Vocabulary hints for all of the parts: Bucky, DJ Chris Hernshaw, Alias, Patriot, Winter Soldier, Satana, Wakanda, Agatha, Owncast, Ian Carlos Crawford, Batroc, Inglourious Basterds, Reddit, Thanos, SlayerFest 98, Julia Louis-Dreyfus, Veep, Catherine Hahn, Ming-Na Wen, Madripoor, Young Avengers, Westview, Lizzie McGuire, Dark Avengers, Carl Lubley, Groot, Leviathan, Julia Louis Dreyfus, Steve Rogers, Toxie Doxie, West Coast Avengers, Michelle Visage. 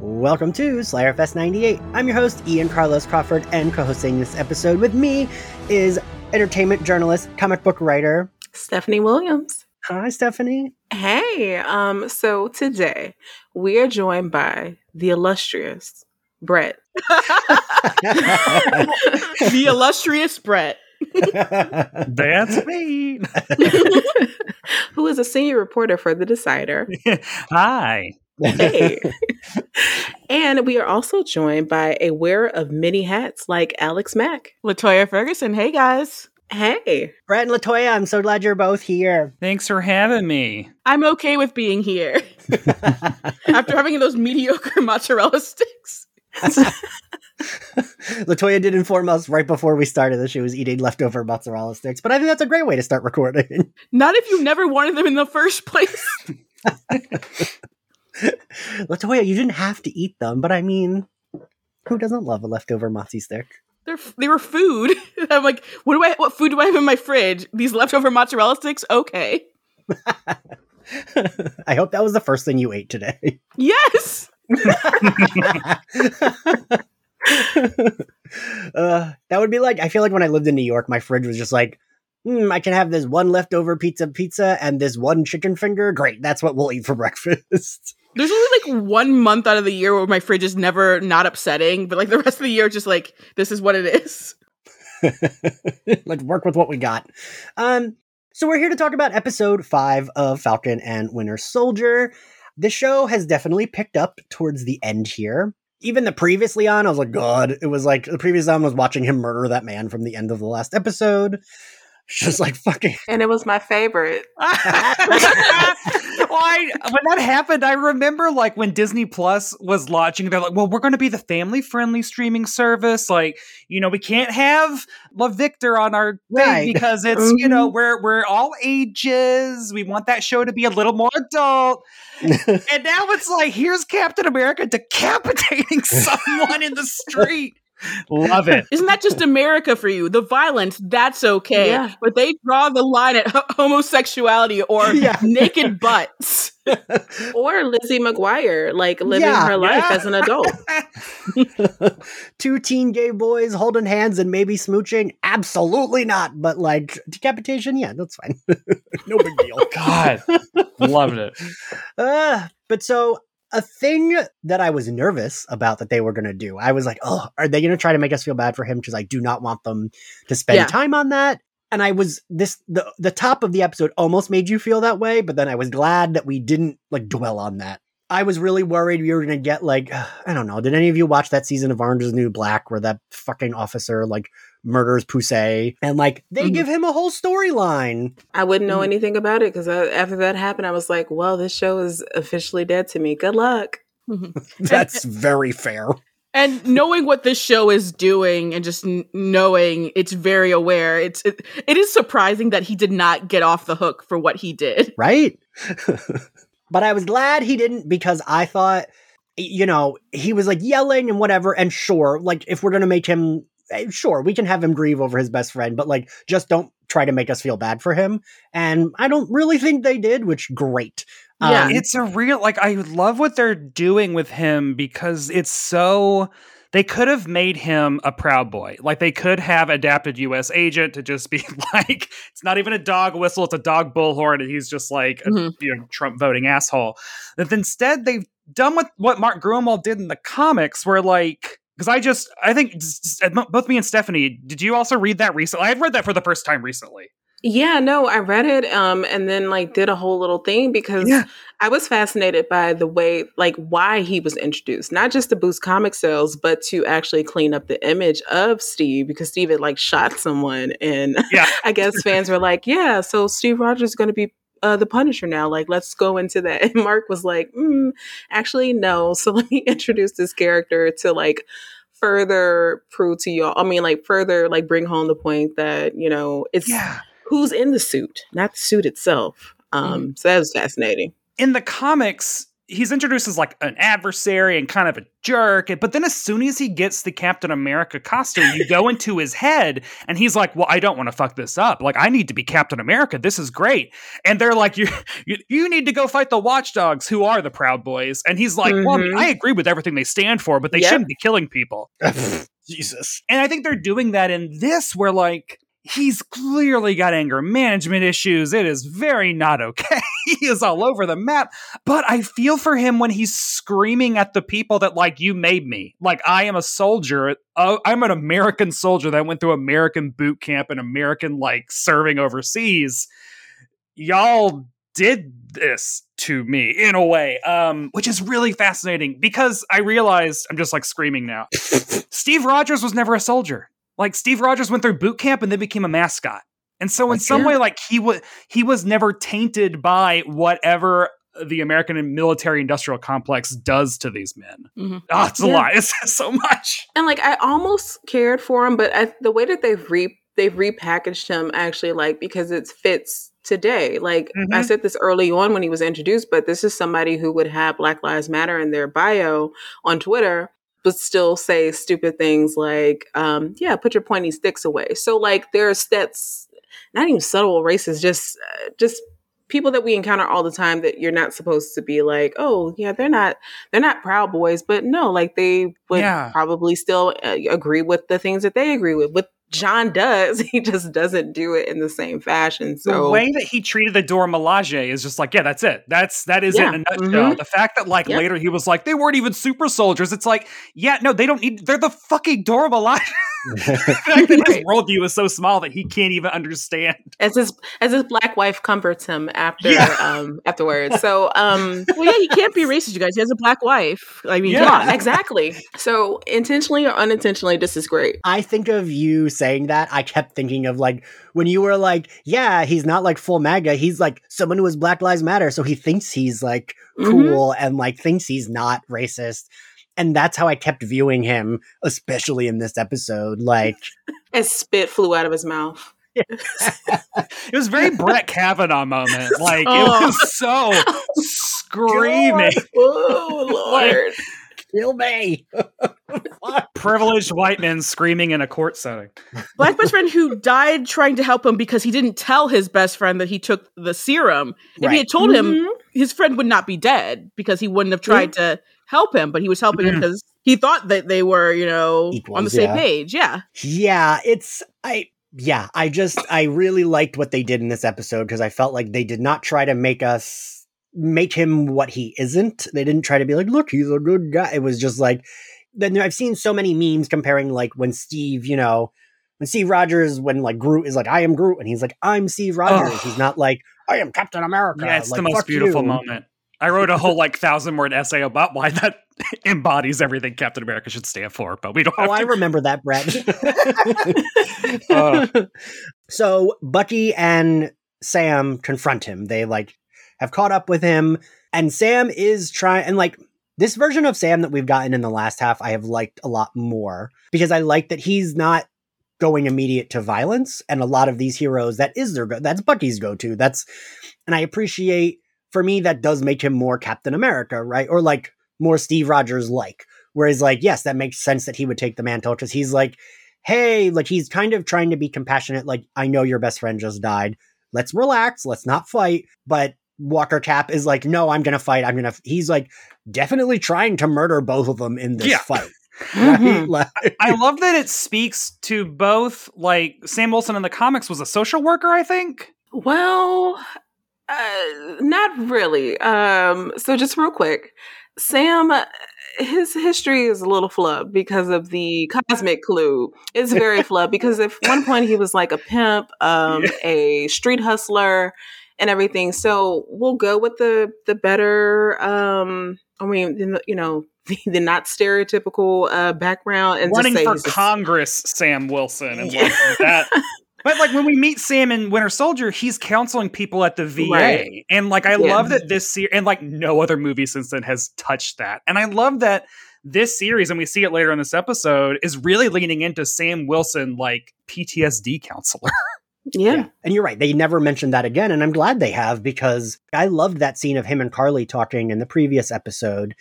Welcome to SlayerFest 98. I'm your host, Ian Carlos Crawford, and co-hosting this episode with me is entertainment journalist, comic book writer, Stephanie Williams. Hi, Stephanie. Hey. So today we are joined by the illustrious Brett. The illustrious Brett. That's me. Who is a senior reporter for The Decider. Hi. Hey. And we are also joined by a wearer of many hats like Alex Mack. Latoya Ferguson. Hey, guys. Hey. Brett and Latoya, I'm so glad you're both here. Thanks for having me. I'm okay with being here. After having those mediocre mozzarella sticks. Latoya did inform us right before we started that she was eating leftover mozzarella sticks, but I think that's a great way to start recording. Not if you never wanted them in the first place. Latoya, you didn't have to eat them, but I mean, who doesn't love a leftover mozzie stick? They were food. I'm like, what food do I have in my fridge? These leftover mozzarella sticks? Okay. I hope that was the first thing you ate today. Yes! That would be like, I feel like when I lived in New York, my fridge was just like, I can have this one leftover pizza and this one chicken finger. Great, that's what we'll eat for breakfast. There's only like 1 month out of the year where my fridge is never not upsetting, but like the rest of the year, just like, this is what it is. Let's work with what we got. So we're here to talk about episode 5 of Falcon and Winter Soldier. The show has definitely picked up towards the end here. Even the previously on, I was like, God, it was like the previous on was watching him murder that man from the end of the last episode. Just like fucking. And it was my favorite. When that happened, I remember like when Disney Plus was launching, they're like, well, we're going to be the family friendly streaming service. Like, you know, we can't have La Victor on our thing because it's, you know, we're all ages. We want that show to be a little more adult. And now it's like, here's Captain America decapitating someone in the street. Love it. Isn't that just America for you? The violence, that's okay. Yeah. But they draw the line at homosexuality or naked butts. Or Lizzie McGuire, like living her life as an adult. 2 teen gay boys holding hands and maybe smooching? Absolutely not. But like decapitation? Yeah, that's fine. No big deal. God, loved it. But so... A thing that I was nervous about that they were going to do, I was like, oh, are they going to try to make us feel bad for him? Because I do not want them to spend time on that. And I was, the top of the episode almost made you feel that way, but then I was glad that we didn't, like, dwell on that. I was really worried we were going to get, like, I don't know, did any of you watch that season of Orange is the New Black where that fucking officer, like, murders Poussey, and like they give him a whole storyline? I wouldn't know anything about it because after that happened, I was like, "Well, this show is officially dead to me. Good luck." That's very fair. And knowing what this show is doing, and just knowing it's very aware, it is surprising that he did not get off the hook for what he did, right? But I was glad he didn't because I thought, you know, he was like yelling and whatever, and sure, like if we're gonna make him. Sure, we can have him grieve over his best friend, but like, just don't try to make us feel bad for him. And I don't really think they did, which great. Yeah, it's a real, like, I love what they're doing with him because it's so, they could have made him a Proud Boy. Like they could have adapted U.S. Agent to just be like, it's not even a dog whistle, it's a dog bullhorn. And he's just like, a, you know, Trump voting asshole. But instead they've done what Mark Gruenwald did in the comics where like, because I think both me and Stephanie, did you also read that recently? I had read that for the first time recently. Yeah, no, I read it and then like did a whole little thing because I was fascinated by the way, like why he was introduced, not just to boost comic sales, but to actually clean up the image of Steve because Steve had like shot someone. And I guess fans were like, yeah, so Steve Rogers is going to be The Punisher now, like let's go into that. And Mark was like, actually no, so let me introduce this character to like further prove to y'all, bring home the point that, you know, it's who's in the suit, not the suit itself. So that was fascinating. In the comics, he's introduced as like an adversary and kind of a jerk. But then as soon as he gets the Captain America costume, you go into his head and he's like, well, I don't want to fuck this up. Like, I need to be Captain America. This is great. And they're like, you need to go fight the Watchdogs, who are the Proud Boys. And he's like, well, I mean, I agree with everything they stand for, but they shouldn't be killing people. Jesus. And I think they're doing that in this where like, he's clearly got anger management issues. It is very not okay. He is all over the map. But I feel for him when he's screaming at the people that, like, you made me. Like, I am a soldier. I'm an American soldier that went through American boot camp and American, like, serving overseas. Y'all did this to me, in a way, which is really fascinating. Because I realized, I'm just, like, screaming now. Steve Rogers was never a soldier. Like, Steve Rogers went through boot camp and then became a mascot. And so in some way, like, he was never tainted by whatever the American military industrial complex does to these men. Mm-hmm. Oh, it's a lot. It's so much. And, like, I almost cared for him, but the way that they've repackaged him, actually, like, because it fits today. Like, I said this early on when he was introduced, but this is somebody who would have Black Lives Matter in their bio on Twitter, but still say stupid things like, put your pointy sticks away. So, like, that's not even subtle racism, just people that we encounter all the time that you're not supposed to be like, oh yeah, they're not Proud Boys, but no, like, they would probably still agree with the things that they agree with. With John does, he just doesn't do it in the same fashion. So the way that he treated the Dora Milaje is just like, yeah, that's it. That is it in a nutshell. The fact that, like, later he was like, they weren't even super soldiers. It's like, yeah, no, they don't need, they're the fucking Dora Milaje. The fact that his worldview is so small that he can't even understand. As his black wife comforts him afterwards. So, you can't be racist, you guys. He has a black wife. I mean, yeah, exactly. So intentionally or unintentionally, this is great. I think of you saying that, I kept thinking of, like, when you were like, yeah, he's not like full MAGA. He's like someone who is Black Lives Matter. So he thinks he's like cool and like thinks he's not racist. And that's how I kept viewing him, especially in this episode. Like, and spit flew out of his mouth. It was very Brett Kavanaugh moment. Like, it was so screaming. God. Oh, Lord. Kill me. Privileged white men screaming in a court setting. Black best friend who died trying to help him because he didn't tell his best friend that he took the serum. If he had told him, his friend would not be dead because he wouldn't have tried to help him, but he was helping him because he thought that they were, you know, equals, on the same page. Yeah. Yeah. I really liked what they did in this episode because I felt like they did not try to make him what he isn't. They didn't try to be like, look, he's a good guy. It was just like, then I've seen so many memes comparing, like, when Steve Rogers, when, like, Groot is like, I am Groot. And he's like, I'm Steve Rogers. Oh. He's not like, I am Captain America. Yeah, it's like, the most beautiful moment. I wrote a whole, like, 1,000-word essay about why that embodies everything Captain America should stand for, but we don't have to. I remember that, Brett. So Bucky and Sam confront him. They, like, have caught up with him, and Sam is trying, and, like, this version of Sam that we've gotten in the last half, I have liked a lot more, because I like that he's not going immediate to violence, and a lot of these heroes, that's Bucky's go-to. And I appreciate, for me, that does make him more Captain America, right? Or, like, more Steve Rogers, like, whereas, like, yes, that makes sense that he would take the mantle because he's like, hey, like, he's kind of trying to be compassionate. Like, I know your best friend just died. Let's relax. Let's not fight. But Walker Cap is like, no, I'm going to fight. He's like definitely trying to murder both of them in this fight. Right? I love that it speaks to both, like, Sam Wilson in the comics was a social worker, I think. Well, not really. So just real quick, Sam, his history is a little flubbed because of the cosmic clue. It's very flubbed because at one point he was like a pimp, a street hustler and everything. So we'll go with the better, the not stereotypical background. And running for Congress, Sam Wilson. And that. But, like, when we meet Sam in Winter Soldier, he's counseling people at the VA. Right. And, like, I love that this series, and, like, no other movie since then has touched that. And I love that this series, and we see it later in this episode, is really leaning into Sam Wilson, like, PTSD counselor. Yeah. And you're right. They never mentioned that again. And I'm glad they have, because I loved that scene of him and Carly talking in the previous episode.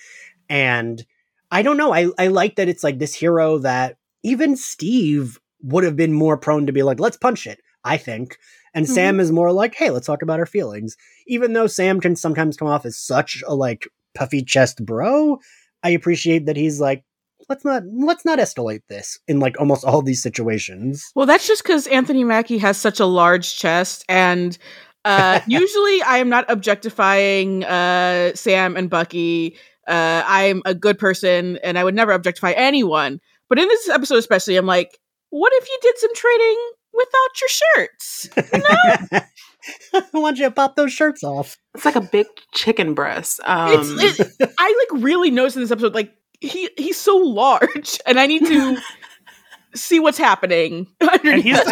And I don't know. I like that it's like this hero that even Steve would have been more prone to be like, let's punch it, I think. And mm-hmm. Sam is more like, hey, let's talk about our feelings. Even though Sam can sometimes come off as such a like puffy chest bro, I appreciate that he's like, let's not escalate this in like almost all these situations. Well, that's just because Anthony Mackie has such a large chest, and usually I am not objectifying Sam and Bucky. I'm a good person and I would never objectify anyone. But in this episode especially, I'm like, what if you did some trading without your shirts? You know? I want you to pop those shirts off. It's like a big chicken breast. I like really noticed in this episode, like, he's so large, and I need to see what's happening underneath.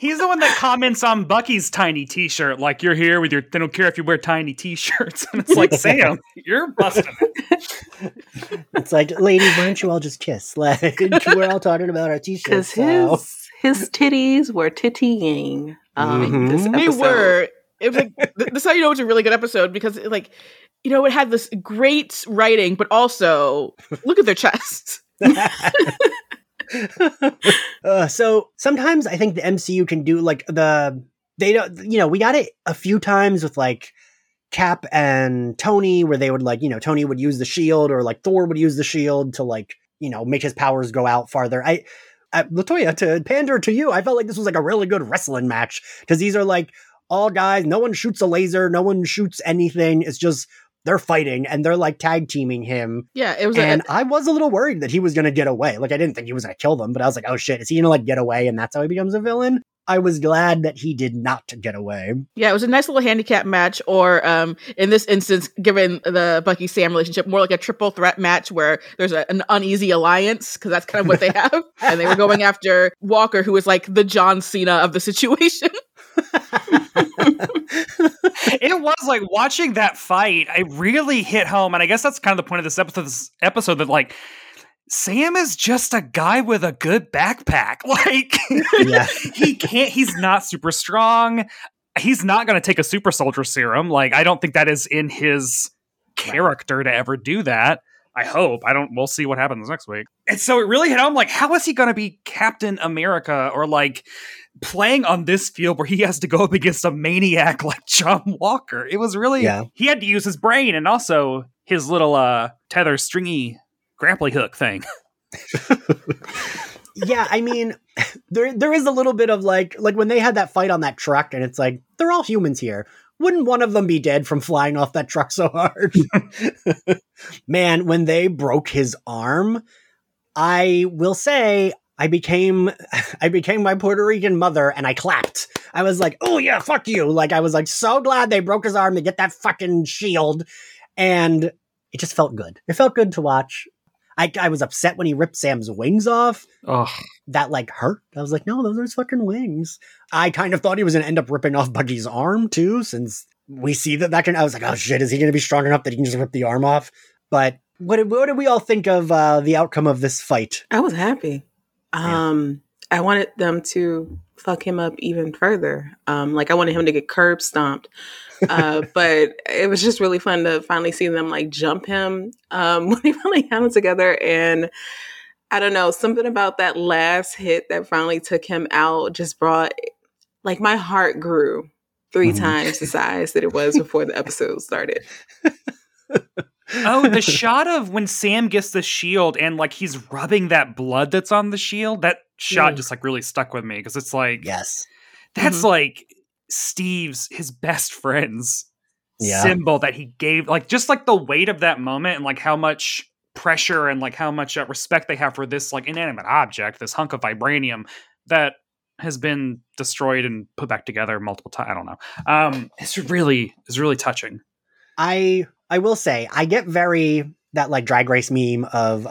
He's the one that comments on Bucky's tiny t-shirt, like, you're here with your, they don't care if you wear tiny t-shirts. And it's like, Sam, you're busting it. It's like, ladies, why don't you all just kiss? Like, we're all talking about our t-shirts. Because his titties were tittying this episode. They were. It was like, this is how you know it's a really good episode, because it, like, you know, it had this great writing, but also look at their chests. So sometimes I think the MCU can do like we got it a few times with like Cap and Tony, where they would like, you know, Tony would use the shield, or like Thor would use the shield to like, you know, make his powers go out farther. Latoya, to pander to you, I felt like this was like a really good wrestling match, because these are like all guys, no one shoots a laser, no one shoots anything. It's just they're fighting and they're like tag teaming him. Yeah, it was. And I was a little worried that he was going to get away. Like, I didn't think he was going to kill them, but I was like, oh shit, is he going to like get away and that's how he becomes a villain? I was glad that he did not get away. Yeah, it was a nice little handicap match, or in this instance, given the Bucky-Sam relationship, more like a triple threat match where there's an uneasy alliance, because that's kind of what they have. And they were going after Walker, who was like the John Cena of the situation. It was like watching that fight, I really hit home, and I guess that's kind of the point of this episode that like, Sam is just a guy with a good backpack. Like, yeah. He's not super strong. He's not going to take a super soldier serum. Like, I don't think that is in his character to ever do that. I hope. We'll see what happens next week. And so it really hit home, like, how is he going to be Captain America, or like playing on this field where he has to go up against a maniac like John Walker? It was really, he had to use his brain and also his little tether stringy grappling hook thing. Yeah, I mean, there is a little bit of like when they had that fight on that truck, and it's like, they're all humans here. Wouldn't one of them be dead from flying off that truck so hard? Man, when they broke his arm, I will say I became my Puerto Rican mother, and I clapped. I was like, oh yeah, fuck you. Like, I was like so glad they broke his arm to get that fucking shield. And it just felt good. It felt good to watch. I was upset when he ripped Sam's wings off. Ugh. That like hurt. I was like, no, those are his fucking wings. I kind of thought he was going to end up ripping off Bucky's arm too, since we see I was like, oh shit, is he going to be strong enough that he can just rip the arm off? But what did we all think of the outcome of this fight? I was happy. Yeah. I wanted them to fuck him up even further. Like, I wanted him to get curb stomped. But it was just really fun to finally see them like jump him when they finally had him together. And I don't know, something about that last hit that finally took him out just brought, like, my heart grew 3 times the size that it was before the episode started. Oh, the shot of when Sam gets the shield and like he's rubbing that blood that's on the shield, that shot just like really stuck with me, because it's like, yes, that's like Steve's, his best friend's symbol that he gave, like, just like the weight of that moment and like how much pressure and like how much respect they have for this like inanimate object, this hunk of vibranium that has been destroyed and put back together multiple times. I don't know. It's really touching. I will say, I get very that like Drag Race meme of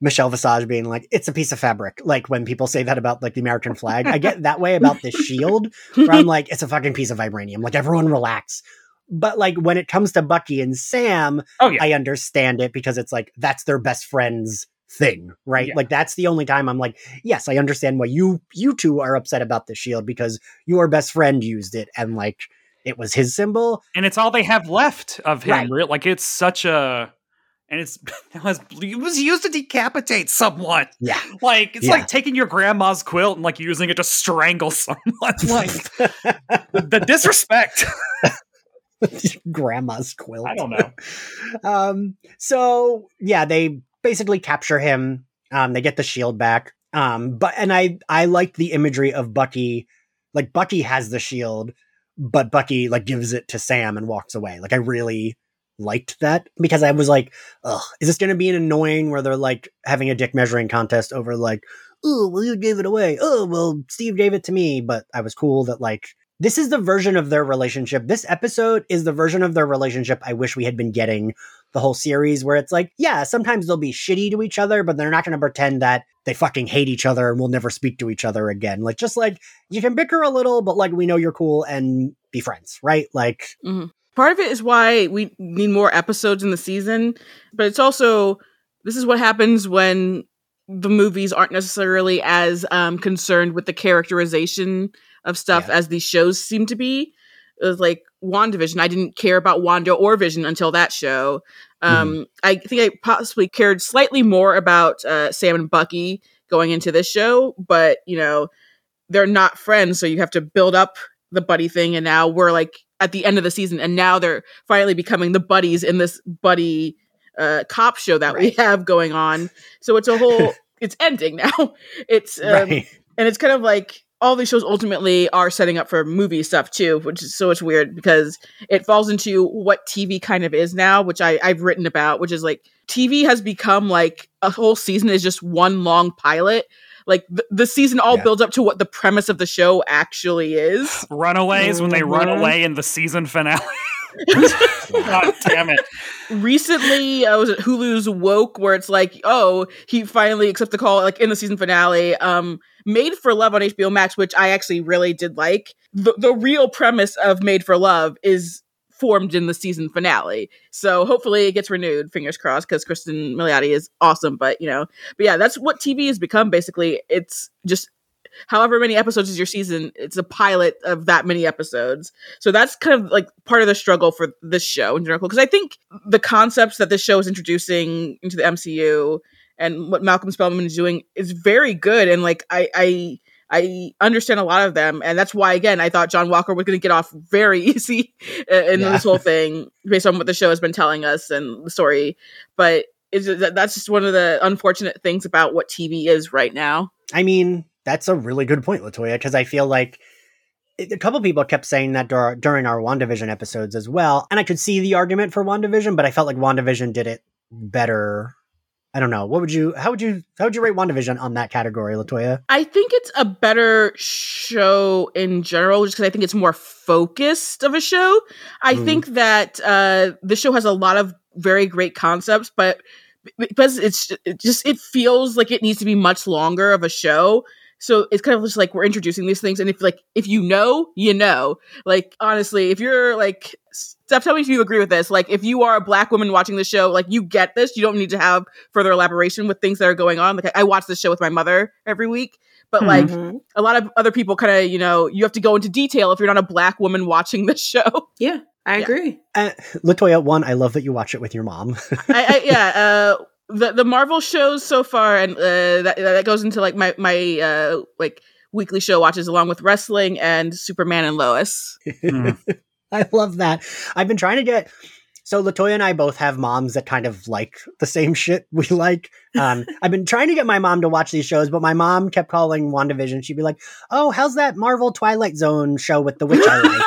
Michelle Visage being like, it's a piece of fabric. Like, when people say that about like the American flag, I get that way about this shield, where I'm like, it's a fucking piece of vibranium. Like, everyone relax. But like when it comes to Bucky and Sam, I understand it, because it's like, that's their best friend's thing, right? Yeah. Like, that's the only time I'm like, yes, I understand why you two are upset about the shield, because your best friend used it, and like, it was his symbol, and it's all they have left of him. Right. Like, it's such a, and it was used to decapitate someone. Yeah, like it's like taking your grandma's quilt and like using it to strangle someone. Like the disrespect. Grandma's quilt. I don't know. So yeah, they basically capture him. They get the shield back. But I liked the imagery of Bucky. Like, Bucky has the shield, but Bucky like gives it to Sam and walks away. Like, I really liked that, because I was like, ugh, is this going to be an annoying where they're like having a dick measuring contest over like, oh, well, you gave it away. Oh, well, Steve gave it to me. But I was cool that like, this is the version of their relationship. This episode is the version of their relationship I wish we had been getting the whole series, where it's like, yeah, sometimes they'll be shitty to each other, but they're not going to pretend that they fucking hate each other and will never speak to each other again. Like, just like, you can bicker a little, but like, we know you're cool and be friends, right? Like, mm-hmm. Part of it is why we need more episodes in the season, but it's also, this is what happens when the movies aren't necessarily as concerned with the characterization of stuff as these shows seem to be. It was like WandaVision. I didn't care about Wanda or Vision until that show. I think I possibly cared slightly more about Sam and Bucky going into this show, but you know, they're not friends. So you have to build up the buddy thing. And now we're like at the end of the season, and now they're finally becoming the buddies in this buddy cop show that we have going on. So it's a whole, it's ending now. It's, and it's kind of like, all these shows ultimately are setting up for movie stuff too, which is so, it's weird because it falls into what TV kind of is now, which I've written about, which is like TV has become like a whole season is just one long pilot. Like the season all builds up to what the premise of the show actually is. Runaways when they run away in the season finale. God damn it. Recently I was at Hulu's Woke, where it's like, oh, he finally accepted the call like in the season finale. Made for Love on HBO Max, which I actually really did like. The real premise of Made for Love is formed in the season finale. So hopefully it gets renewed, fingers crossed, because Kristen Milioti is awesome. But you know, but yeah, that's what TV has become basically. It's just however many episodes is your season, it's a pilot of that many episodes. So that's kind of like part of the struggle for this show in general. Because I think the concepts that this show is introducing into the MCU and what Malcolm Spellman is doing is very good. And like, I understand a lot of them. And that's why, again, I thought John Walker was going to get off very easy in this whole thing based on what the show has been telling us and the story. But that's just one of the unfortunate things about what TV is right now. I mean, that's a really good point, Latoya, because I feel like a couple people kept saying that during our WandaVision episodes as well. And I could see the argument for WandaVision, but I felt like WandaVision did it better. I don't know. How would you rate WandaVision on that category, Latoya? I think it's a better show in general, just because I think it's more focused of a show. I think that the show has a lot of very great concepts, but because it feels like it needs to be much longer of a show. So it's kind of just like we're introducing these things, and if you know, you know. Like, honestly, if you're like, Steph, tell me if you agree with this. Like, if you are a Black woman watching the show, like, you get this. You don't need to have further elaboration with things that are going on. Like, I watch this show with my mother every week, but like a lot of other people kind of, you know, you have to go into detail if you're not a Black woman watching the show. Yeah, I agree. Latoya, one, I love that you watch it with your mom. The Marvel shows so far, and that goes into like my like weekly show watches along with wrestling and Superman and Lois. I love that. I've been trying to get, so Latoya and I both have moms that kind of like the same shit we like. I've been trying to get my mom to watch these shows, but my mom kept calling WandaVision. She'd be like, oh, how's that Marvel Twilight Zone show with the witch I like?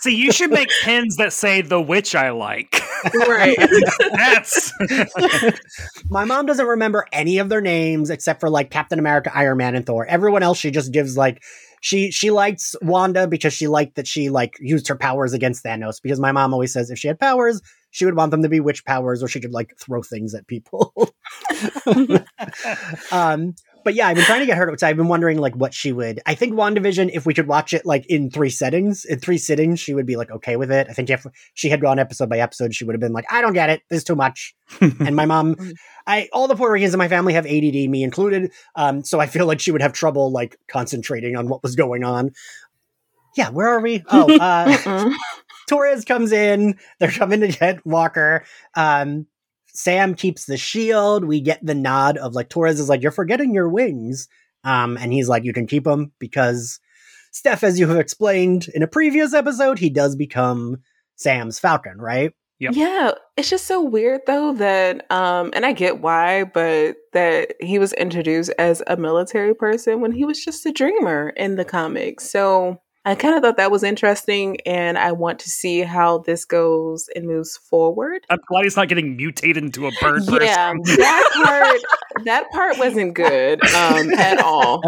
See, you should make pins that say "the witch I like." Right. That's my mom doesn't remember any of their names except for like Captain America, Iron Man, and Thor. Everyone else, she just gives like she likes Wanda because she liked that she like used her powers against Thanos. Because my mom always says if she had powers, she would want them to be witch powers, or she could like throw things at people. But yeah, I've been trying to get her to, so I've been wondering like what she would, I think WandaVision, if we could watch it like in three sittings, she would be like, okay with it. I think if she had gone episode by episode, she would have been like, I don't get it. This is too much. And my mom, all the Puerto Ricans in my family have ADD, me included. So I feel like she would have trouble like concentrating on what was going on. Yeah. Where are we? Oh, Torres comes in. They're coming to get Walker. Sam keeps the shield. We get the nod of like Torres is like, you're forgetting your wings. And he's like, you can keep them because Steph, as you have explained in a previous episode, he does become Sam's Falcon, right? Yep. Yeah. It's just so weird though that, and I get why, but that he was introduced as a military person when he was just a dreamer in the comics. So I kind of thought that was interesting, and I want to see how this goes and moves forward. I'm glad he's not getting mutated into a bird person. Yeah, that part wasn't good at all.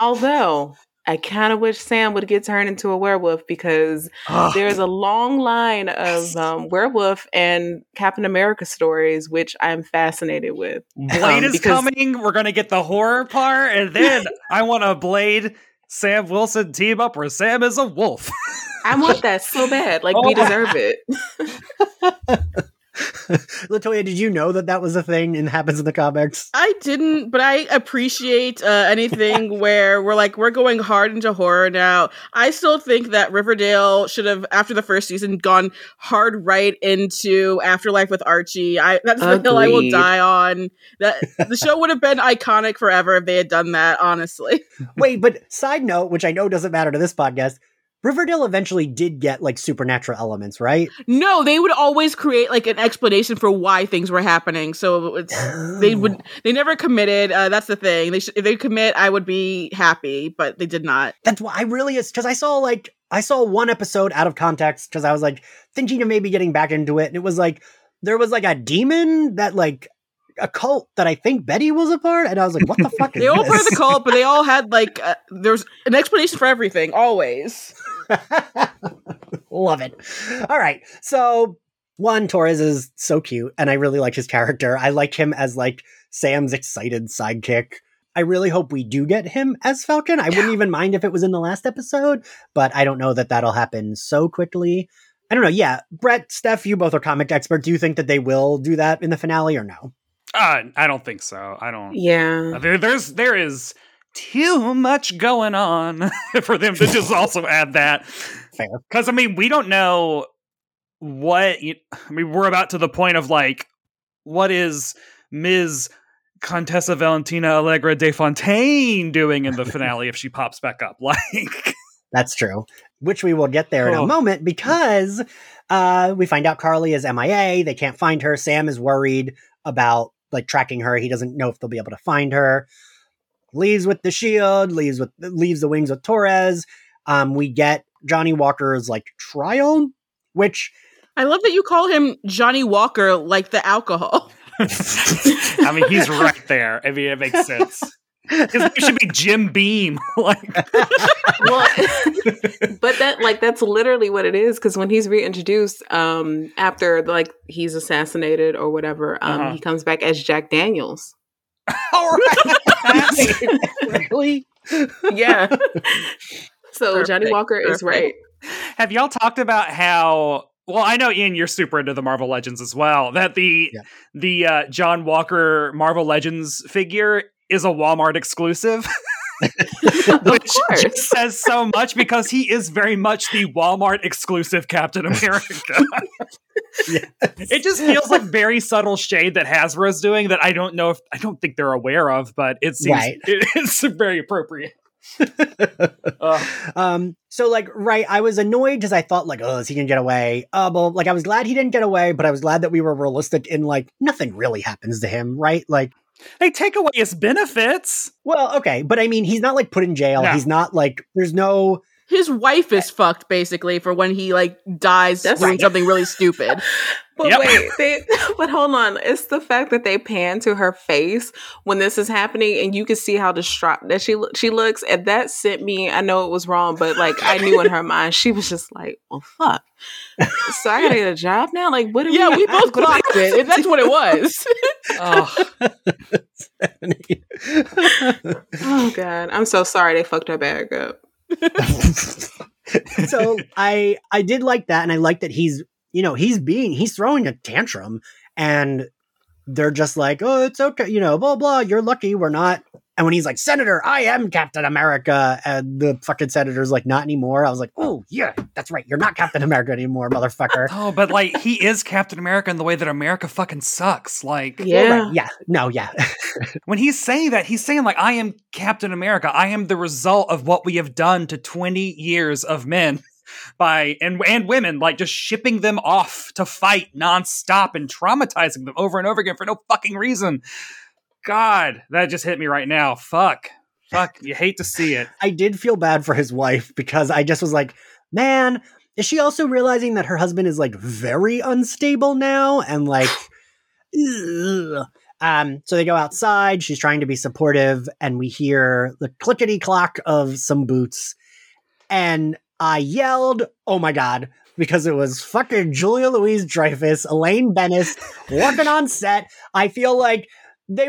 Although, I kind of wish Sam would get turned into a werewolf because there's a long line of werewolf and Captain America stories, which I'm fascinated with. Blade is coming. We're going to get the horror part, and then I want a Blade Sam Wilson team up where Sam is a wolf. I want that so bad. Like, we deserve it. Latoya, did you know that was a thing and happens in the comics? I didn't, but I appreciate anything where we're going hard into horror now. I still think that Riverdale should have, after the first season, gone hard right into Afterlife with Archie. That's the hill I will die on. That the show would have been iconic forever if they had done that, honestly. Wait, but side note, which I know doesn't matter to this podcast, Riverdale eventually did get like supernatural elements, right? No, they would always create like an explanation for why things were happening. So they never committed. That's the thing. If they commit, I would be happy, but they did not. That's why because I saw one episode out of context because I was like thinking of maybe getting back into it, and it was like there was like a demon that like a cult that I think Betty was a part, and I was like, what the fuck is this? They all part of the cult, but they all had like there's an explanation for everything always. Love it. All right. So one, Torres is so cute and I really like his character. I like him as like Sam's excited sidekick. I really hope we do get him as Falcon. I wouldn't even mind if it was in the last episode, but I don't know that that'll happen so quickly. I don't know. Yeah. Brett, Steph, you both are comic experts. Do you think that they will do that in the finale or no? I don't think so. I don't. Yeah. There is too much going on for them to just also add that. Fair. Because, I mean, we don't know we're about to the point of, like, what is Ms. Contessa Valentina Allegra de Fontaine doing in the finale if she pops back up? Like, that's true. Which we will get there in a moment because we find out Carly is MIA. They can't find her. Sam is worried about like tracking her. He doesn't know if they'll be able to find her. Leaves with the shield, leaves the wings with Torres. We get Johnny Walker's like trial, which I love that you call him Johnny Walker like the alcohol. I mean, he's right there. I mean, it makes sense. His name should be Jim Beam. But that's literally what it is. Because when he's reintroduced after like he's assassinated or whatever, he comes back as Jack Daniels. All right. Really? Yeah. So perfect. Johnny Walker is right. Have y'all talked about how? Well, I know, Ian, you're super into the Marvel Legends as well. That the John Walker Marvel Legends figure is a Walmart exclusive, which just says so much because he is very much the Walmart exclusive Captain America. Yes. It just feels like very subtle shade that Hasbro's doing that I don't think they're aware of, but it seems it's very appropriate. I was annoyed because I thought like, oh, is he gonna get away? I was glad he didn't get away, but I was glad that we were realistic in like nothing really happens to him, right? Like, they take away his benefits. Well, okay. But I mean, he's not like put in jail. No. He's not like, there's no His wife is fucked, basically, for when he, like, dies doing something really stupid. But wait, but hold on. It's the fact that they pan to her face when this is happening, and you can see how distraught that she looks. And that sent me, I know it was wrong, but, like, I knew in her mind, she was just like, well, fuck. So I gotta get a job now? Like, what do we both clocked it. If that's what it was. Oh, God. I'm so sorry they fucked her bag up. So I did like that, and I like that he's, you know, he's throwing a tantrum, and they're just like, oh, it's okay, you know, blah blah, you're lucky we're not. And when he's like, Senator, I am Captain America, and the fucking senator's like, not anymore. I was like, oh yeah, that's right, you're not Captain America anymore, motherfucker. Oh, but like, he is Captain America in the way that America fucking sucks. Like, yeah, right, yeah, no, yeah. When he's saying that, he's saying like, I am Captain America. I am the result of what we have done to 20 years of men. By and women, like, just shipping them off to fight nonstop and traumatizing them over and over again for no fucking reason. God, that just hit me right now. Fuck, you hate to see it. I did feel bad for his wife, because I just was like, man, is she also realizing that her husband is like very unstable now? And like, so they go outside. She's trying to be supportive, and we hear the clickety clock of some boots, and I yelled, oh my God, because it was fucking Julia Louis Dreyfus, Elaine Bennis working on set. I feel like they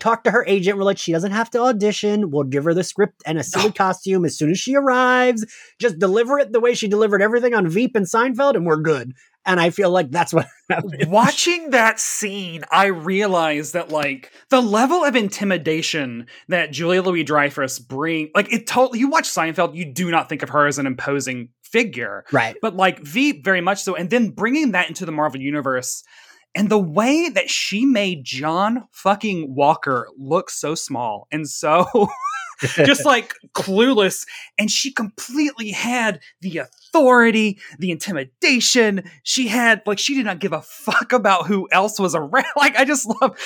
talked to her agent. We're like, she doesn't have to audition. We'll give her the script and a silly costume as soon as she arrives. Just deliver it the way she delivered everything on Veep and Seinfeld, and we're good. And I feel like that's what happened. Watching that scene, I realized that, like, the level of intimidation that Julia Louis Dreyfus brings, like, it totally, you watch Seinfeld, you do not think of her as an imposing figure. Right. But, like, Veep, very much so. And then bringing that into the Marvel Universe, and the way that she made John fucking Walker look so small and so just like clueless, and she completely had the authority, the intimidation. She had, like, she did not give a fuck about who else was around. Like, I just love,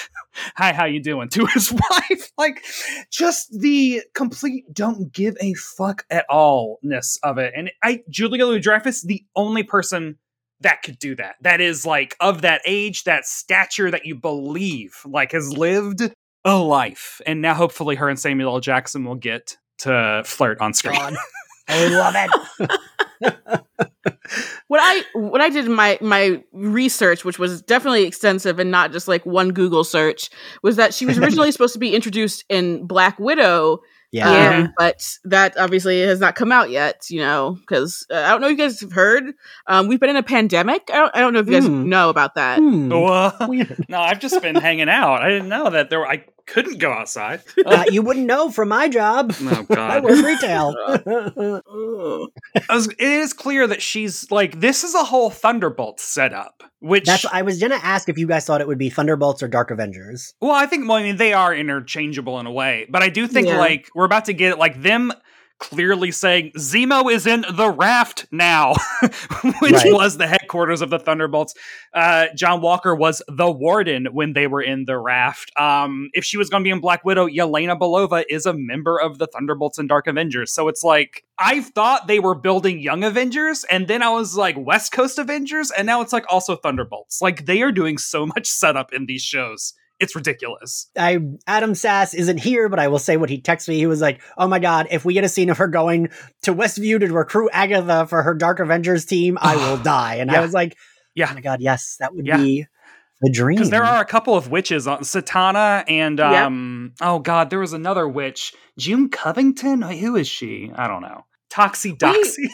hi, how you doing, to his wife. Like, just the complete don't give a fuck at all-ness of it. And Julia Louis-Dreyfus, the only person that could do that. That is, like, of that age, that stature, that you believe, like, has lived a life. And now hopefully her and Samuel L. Jackson will get to flirt on screen. I love it. What I did in my research, which was definitely extensive and not just like one Google search, was that she was originally supposed to be introduced in Black Widow. Yeah. But that obviously has not come out yet, you know, because I don't know if you guys have heard. We've been in a pandemic. I don't know if you guys know about that. No, I've just been hanging out. I didn't know that I couldn't go outside. You wouldn't know from my job. Oh, God. I work retail. It is clear that she's like, this is a whole Thunderbolts setup. I was going to ask if you guys thought it would be Thunderbolts or Dark Avengers. Well, I mean, they are interchangeable in a way, but I do think like we're about to get like them clearly saying Zemo is in the Raft now, which was the headquarters of the Thunderbolts. John Walker was the warden when they were in the Raft. If she was going to be in Black Widow, Yelena Belova is a member of the Thunderbolts and Dark Avengers. So it's like, I thought they were building Young Avengers, and then I was like West Coast Avengers, and now it's like also Thunderbolts. Like, they are doing so much setup in these shows. It's ridiculous. Adam Sass isn't here, but I will say what he texted me. He was like, oh my God, if we get a scene of her going to Westview to recruit Agatha for her Dark Avengers team, I will die. And I was like, oh my God, yes, that would be the dream. Because there are a couple of witches on Satana and, oh God, there was another witch. June Covington? Who is she? I don't know. Toxie Doxie.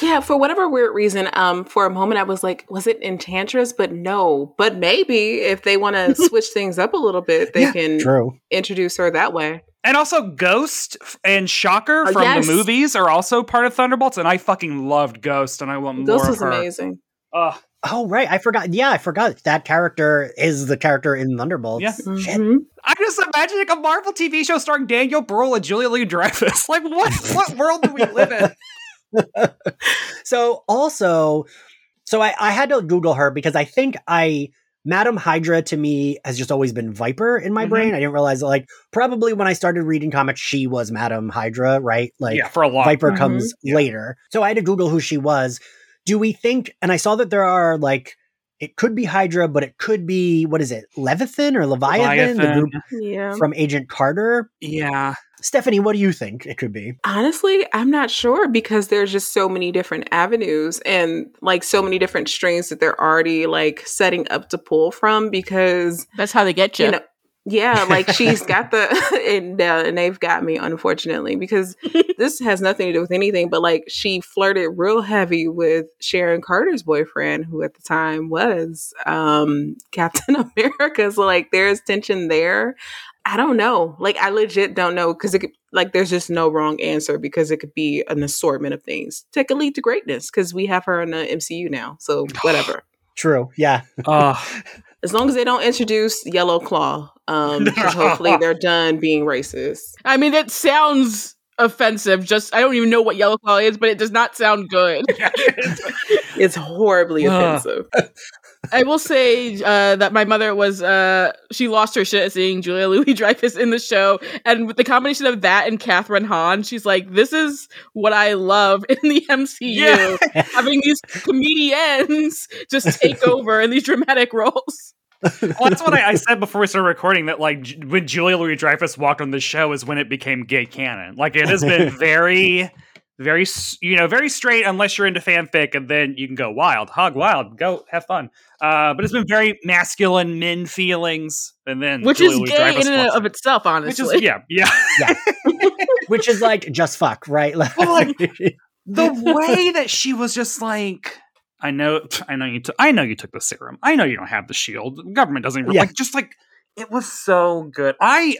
Yeah, for whatever weird reason, for a moment I was like, was it Enchantress? But no. But maybe if they want to switch things up a little bit, they can introduce her that way. And also Ghost and Shocker from the movies are also part of Thunderbolts, and I fucking loved Ghost, and I want more of her. Ghost is amazing. Oh, right. I forgot. Yeah, I forgot. That character is the character in Thunderbolts. Yeah. Mm-hmm. I'm just imagining a Marvel TV show starring Daniel Brühl and Julia Louis-Dreyfus. Like, what world do we live in? So I had to Google her because I think I Madam Hydra to me has just always been Viper in my brain. I didn't realize that, like, probably when I started reading comics, she was Madam Hydra, right? Like, yeah, for a long Viper comes later. So I had to Google who she was. Do we think, and I saw that there are, like, it could be Hydra, but it could be, what is it, Leviathan, the group from Agent Carter? Yeah. Stephanie, what do you think it could be? Honestly, I'm not sure, because there's just so many different avenues and, like, so many different strings that they're already, like, setting up to pull from, because that's how they get you. You know, yeah, like, she's got the and they've got me, unfortunately, because this has nothing to do with anything, but, like, she flirted real heavy with Sharon Carter's boyfriend, who at the time was Captain America. So, like, there's tension there. I don't know. Like, I legit don't know, because it could, like, there's just no wrong answer, because it could be an assortment of things. Take a lead to greatness, because we have her in the MCU now. So whatever. True. Yeah. As long as they don't introduce Yellow Claw, because hopefully they're done being racist. I mean, that sounds offensive. Just, I don't even know what Yellow Claw is, but it does not sound good. It's horribly offensive. I will say that my mother was, she lost her shit seeing Julia Louis Dreyfus in the show. And with the combination of that and Catherine Hahn, she's like, this is what I love in the MCU. Yeah. Having these comedians just take over in these dramatic roles. Well, that's what I said before we started recording, that, like, when Julia Louis Dreyfus walked on the show is when it became gay canon. Like, it has been very, you know, very straight, unless you're into fanfic, and then you can go wild, hog wild, go have fun. But it's been very masculine men feelings, and then which Julia is gay in and of itself, honestly. Which is, yeah. Which is like just fuck, right? Well, like, the way that she was just like, I know you took the serum. I know you don't have the shield. The government doesn't even like it was so good. I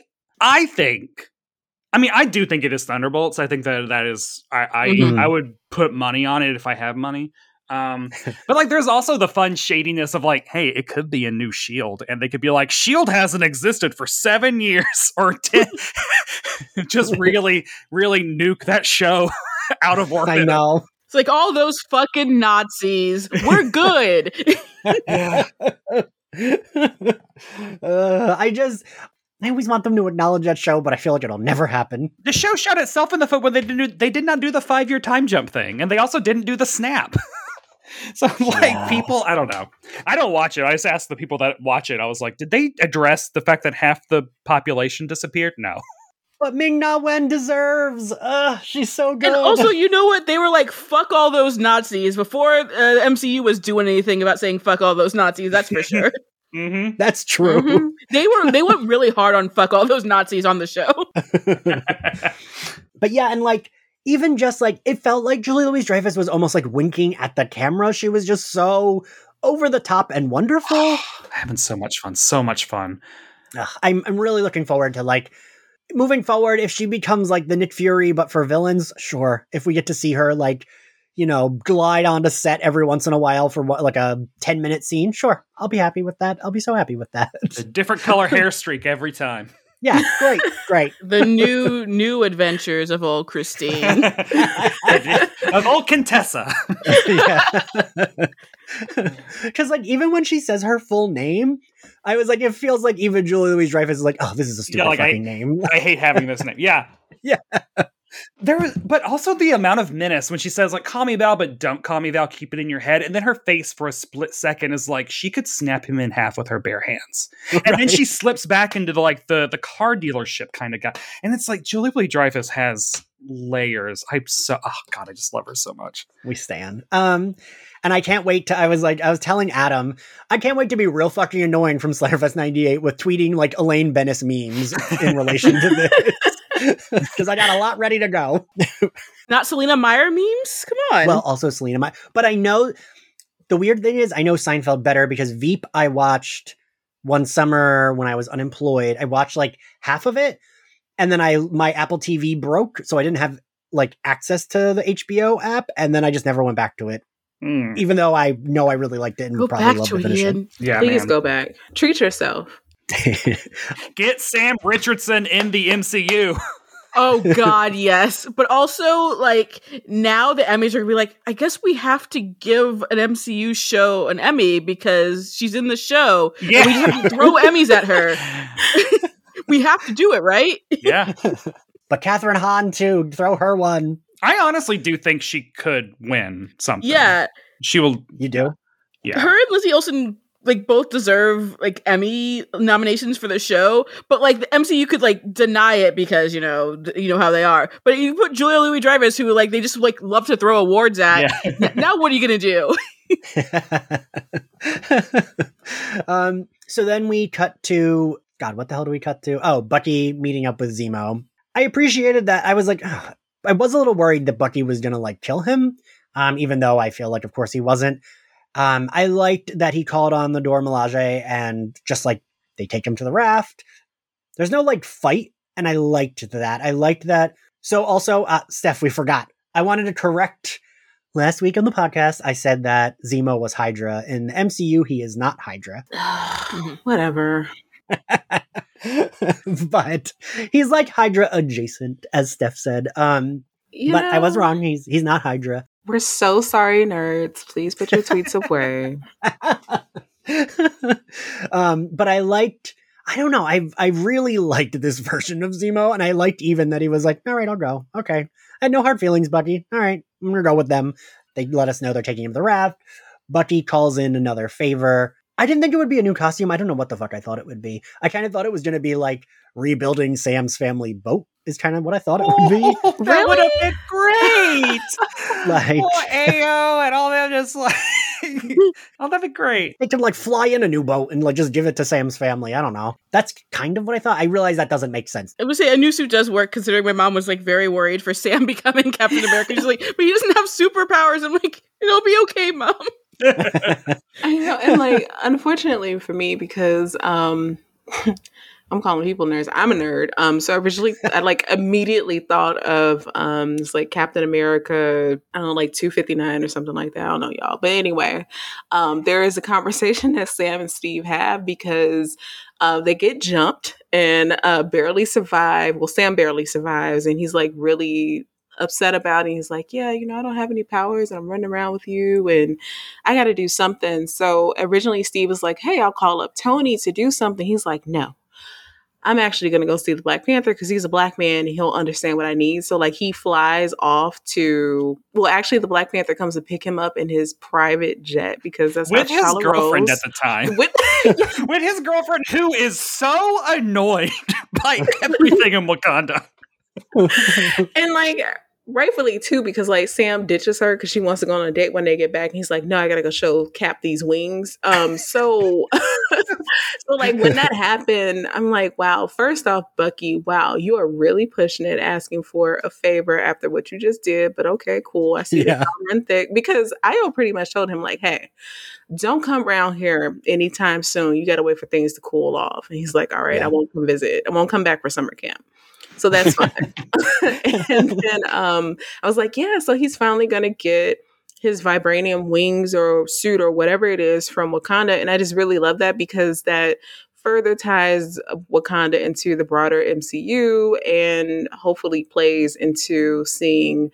do think it is Thunderbolts. I think that is, I would put money on it if I have money. But, like, there's also the fun shadiness of, like, hey, it could be a new shield, and they could be like, shield hasn't existed for 7 years or 10. Just really, really nuke that show out of orbit. I know. It's like, all those fucking Nazis, we're good. I always want them to acknowledge that show, but I feel like it'll never happen. The show shot itself in the foot when they did not do the 5-year time jump thing, and they also didn't do the snap. So, like, people, I don't know. I don't watch it. I just asked the people that watch it. I was like, did they address the fact that half the population disappeared? No. But Ming-Na Wen deserves. She's so good. And also, you know what? They were like, fuck all those Nazis before the MCU was doing anything about saying fuck all those Nazis. That's for sure. Mm-hmm. That's true. Mm-hmm. They went really hard on fuck all those Nazis on the show. But yeah, and, like, even just, like, it felt like Julia Louis Dreyfus was almost, like, winking at the camera. She was just so over the top and wonderful. Having so much fun. So much fun. I'm really looking forward to, like, moving forward, if she becomes, like, the Nick Fury, but for villains, sure. If we get to see her, like, you know, glide onto set every once in a while for like a 10-minute scene. Sure, I'll be happy with that. I'll be so happy with that. A different color hair streak every time. Yeah, great. The new adventures of old Christine. Of old Contessa. Because, like, even when she says her full name, I was like, it feels like even Julia Louis Dreyfus is like, oh, this is a stupid fucking name. I hate having this name. Yeah. Yeah. There was, but also the amount of menace when she says, like, call me Val, but don't call me Val, keep it in your head. And then her face for a split second is like, she could snap him in half with her bare hands. Right. And then she slips back into the car dealership kind of guy. And it's like, Julia Louis Dreyfus has layers. I just love her so much. We stand. And I can't wait to, I was telling Adam, I can't wait to be real fucking annoying from SlayerFest 98 with tweeting, like, Elaine Bennis memes in relation to this. Because I got a lot ready to go. Not Selena Meyer memes? Come on. Well, also Selena Meyer. But I know, the weird thing is, I know Seinfeld better, because Veep I watched one summer when I was unemployed. I watched, like, half of it. And then my Apple TV broke. So I didn't have, like, access to the HBO app. And then I just never went back to it. Mm. Even though I know I really liked it and go probably loved the finishing. Yeah, please go back. Treat yourself. Get Sam Richardson in the MCU. Oh God, yes. But also, like, now the Emmys are gonna be like, I guess we have to give an MCU show an Emmy because she's in the show. Yeah. And we just have to throw Emmys at her. We have to do it, right? Yeah. But Kathryn Hahn too, throw her one. I honestly do think she could win something. Yeah. She will. You do? Yeah. Her and Lizzie Olsen like both deserve like Emmy nominations for the show, but like the MCU could like deny it because you know how they are. But you put Julia Louis Dreyfus, who like they just like love to throw awards at. Yeah. Now what are you gonna do? So then we cut to God. What the hell do we cut to? Oh, Bucky meeting up with Zemo. I appreciated that. I was like, ugh. I was a little worried that Bucky was gonna like kill him, even though I feel like of course he wasn't. I liked that he called on the Dora Milaje and just like they take him to the raft. There's no like fight, and I liked that. I liked that. So also, Steph, we forgot. I wanted to correct last week on the podcast. I said that Zemo was Hydra. In the MCU, he is not Hydra. Whatever. But he's like Hydra adjacent, as Steph said. But I was wrong. He's not Hydra. We're so sorry, nerds. Please put your tweets away. But I really liked this version of Zemo, and I liked even that he was like, all right, I'll go. Okay. I had no hard feelings, Bucky. All right, I'm going to go with them. They let us know they're taking him to the raft. Bucky calls in another favor. I didn't think it would be a new costume. I don't know what the fuck I thought it would be. I kind of thought it was going to be like rebuilding Sam's family boat is kind of what I thought it would be. Oh, really? That would have been great. Ayo and all that, just like, oh, that'd be great. They could like fly in a new boat and like just give it to Sam's family. I don't know. That's kind of what I thought. I realize that doesn't make sense. I would say a new suit does work, considering my mom was like very worried for Sam becoming Captain America. She's like, but he doesn't have superpowers. I'm like, it'll be okay, Mom. I know, and like, unfortunately for me, because I'm calling people nerds. I'm a nerd. So I like immediately thought of this like Captain America, I don't know, like 259 or something like that. I don't know, y'all. But anyway, there is a conversation that Sam and Steve have because they get jumped and barely survive. Well, Sam barely survives, and he's like really upset about it. He's like, yeah, I don't have any powers and I'm running around with you and I got to do something. So originally Steve was like, hey, I'll call up Tony to do something. He's like, no, I'm actually going to go see the Black Panther because he's a black man and he'll understand what I need. So like he flies off to, well, actually the Black Panther comes to pick him up in his private jet because that's with his girlfriend rolls. At the time. With his girlfriend, who is so annoyed by everything in Wakanda. And like rightfully too, because like Sam ditches her because she wants to go on a date when they get back, and he's like, no, I gotta go show Cap these wings. So like when that happened, I'm like, wow, first off, Bucky, wow, you are really pushing it, asking for a favor after what you just did, but okay, cool, I see. Yeah. Run thick, because I pretty much told him like, hey, don't come around here anytime soon, you gotta wait for things to cool off. And he's like, all right, yeah. I won't come back for summer camp. So that's fine. And then I was like, yeah, so he's finally going to get his vibranium wings or suit or whatever it is from Wakanda. And I just really love that because that further ties Wakanda into the broader MCU and hopefully plays into seeing,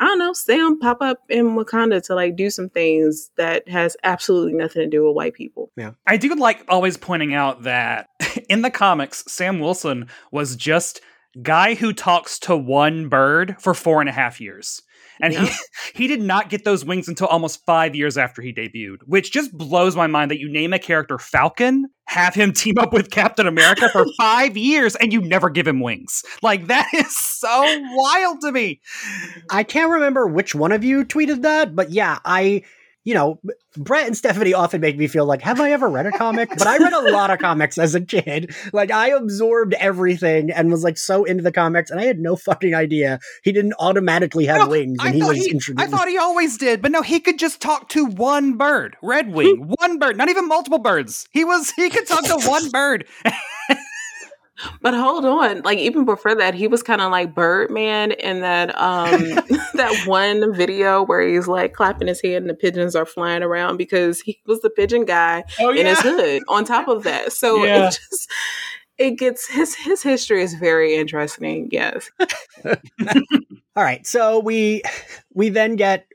I don't know, Sam pop up in Wakanda to like do some things that has absolutely nothing to do with white people. Yeah, I do like always pointing out that in the comics, Sam Wilson was just guy who talks to one bird for 4.5 years. And yeah. He did not get those wings until almost 5 years after he debuted, which just blows my mind that you name a character Falcon, have him team up with Captain America for 5 years, and you never give him wings. Like, that is so wild to me. I can't remember which one of you tweeted that, but yeah, Brett and Stephanie often make me feel like, have I ever read a comic? But I read a lot of comics as a kid. Like, I absorbed everything and was like so into the comics, and I had no fucking idea he didn't automatically have wings when he was introduced. I thought he always did, but no, he could just talk to one bird. Redwing, one bird, not even multiple birds. He could talk to one bird. But hold on, like even before that, he was kind of like Birdman in that that one video where he's like clapping his hand and the pigeons are flying around because he was the pigeon guy in his hood. On top of that, so yeah. It just it gets his history is very interesting. Yes. All right. So we then get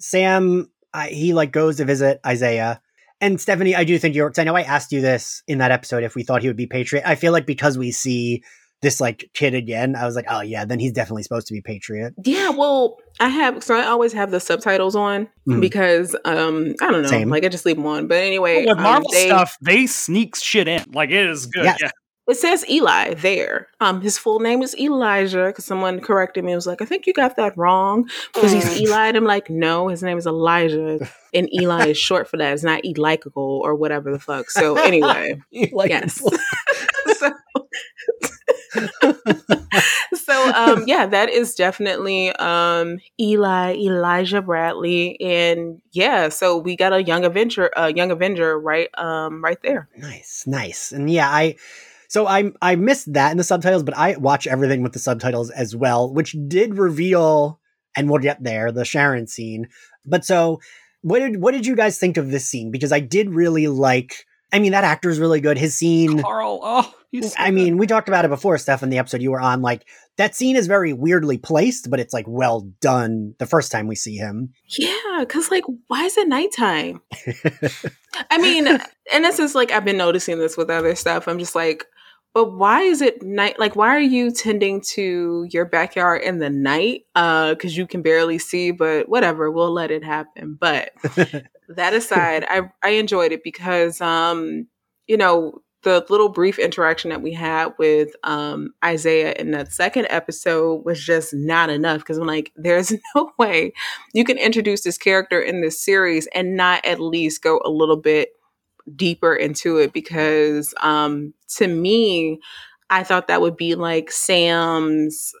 Sam. He like goes to visit Isaiah. And Stephanie, I do think you're, because I know I asked you this in that episode, if we thought he would be Patriot. I feel like because we see this like kid again, I was like, oh yeah, then he's definitely supposed to be Patriot. Yeah, well, I always have the subtitles on because I don't know, same. Like I just leave them on. But anyway, with Marvel stuff, they sneak shit in. Like it is good. Yeah. It says Eli there. His full name is Elijah because someone corrected me. It was like, I think you got that wrong because he's Eli. And I'm like, no, his name is Elijah. And Eli is short for that. It's not Elikical or whatever the fuck. So anyway, yes. So, that is definitely Elijah Bradley. And yeah, so we got a young Avenger right there. Nice. And yeah, I missed that in the subtitles, but I watch everything with the subtitles as well, which did reveal, and we'll get there, the Sharon scene. But so what did you guys think of this scene? Because I did really like, I mean, that actor is really good. His scene, Carl, we talked about it before, Steph, in the episode you were on, like that scene is very weirdly placed, but it's like well done the first time we see him. Yeah, because like, why is it nighttime? I mean, in essence, like I've been noticing this with other stuff. I'm just like, but why is it night? Like, why are you tending to your backyard in the night? Because you can barely see, but whatever, we'll let it happen. But that aside, I enjoyed it because, you know, the little brief interaction that we had with Isaiah in that second episode was just not enough. Because I'm like, there's no way you can introduce this character in this series and not at least go a little bit deeper into it. Because to me, I thought that would be like Sam's,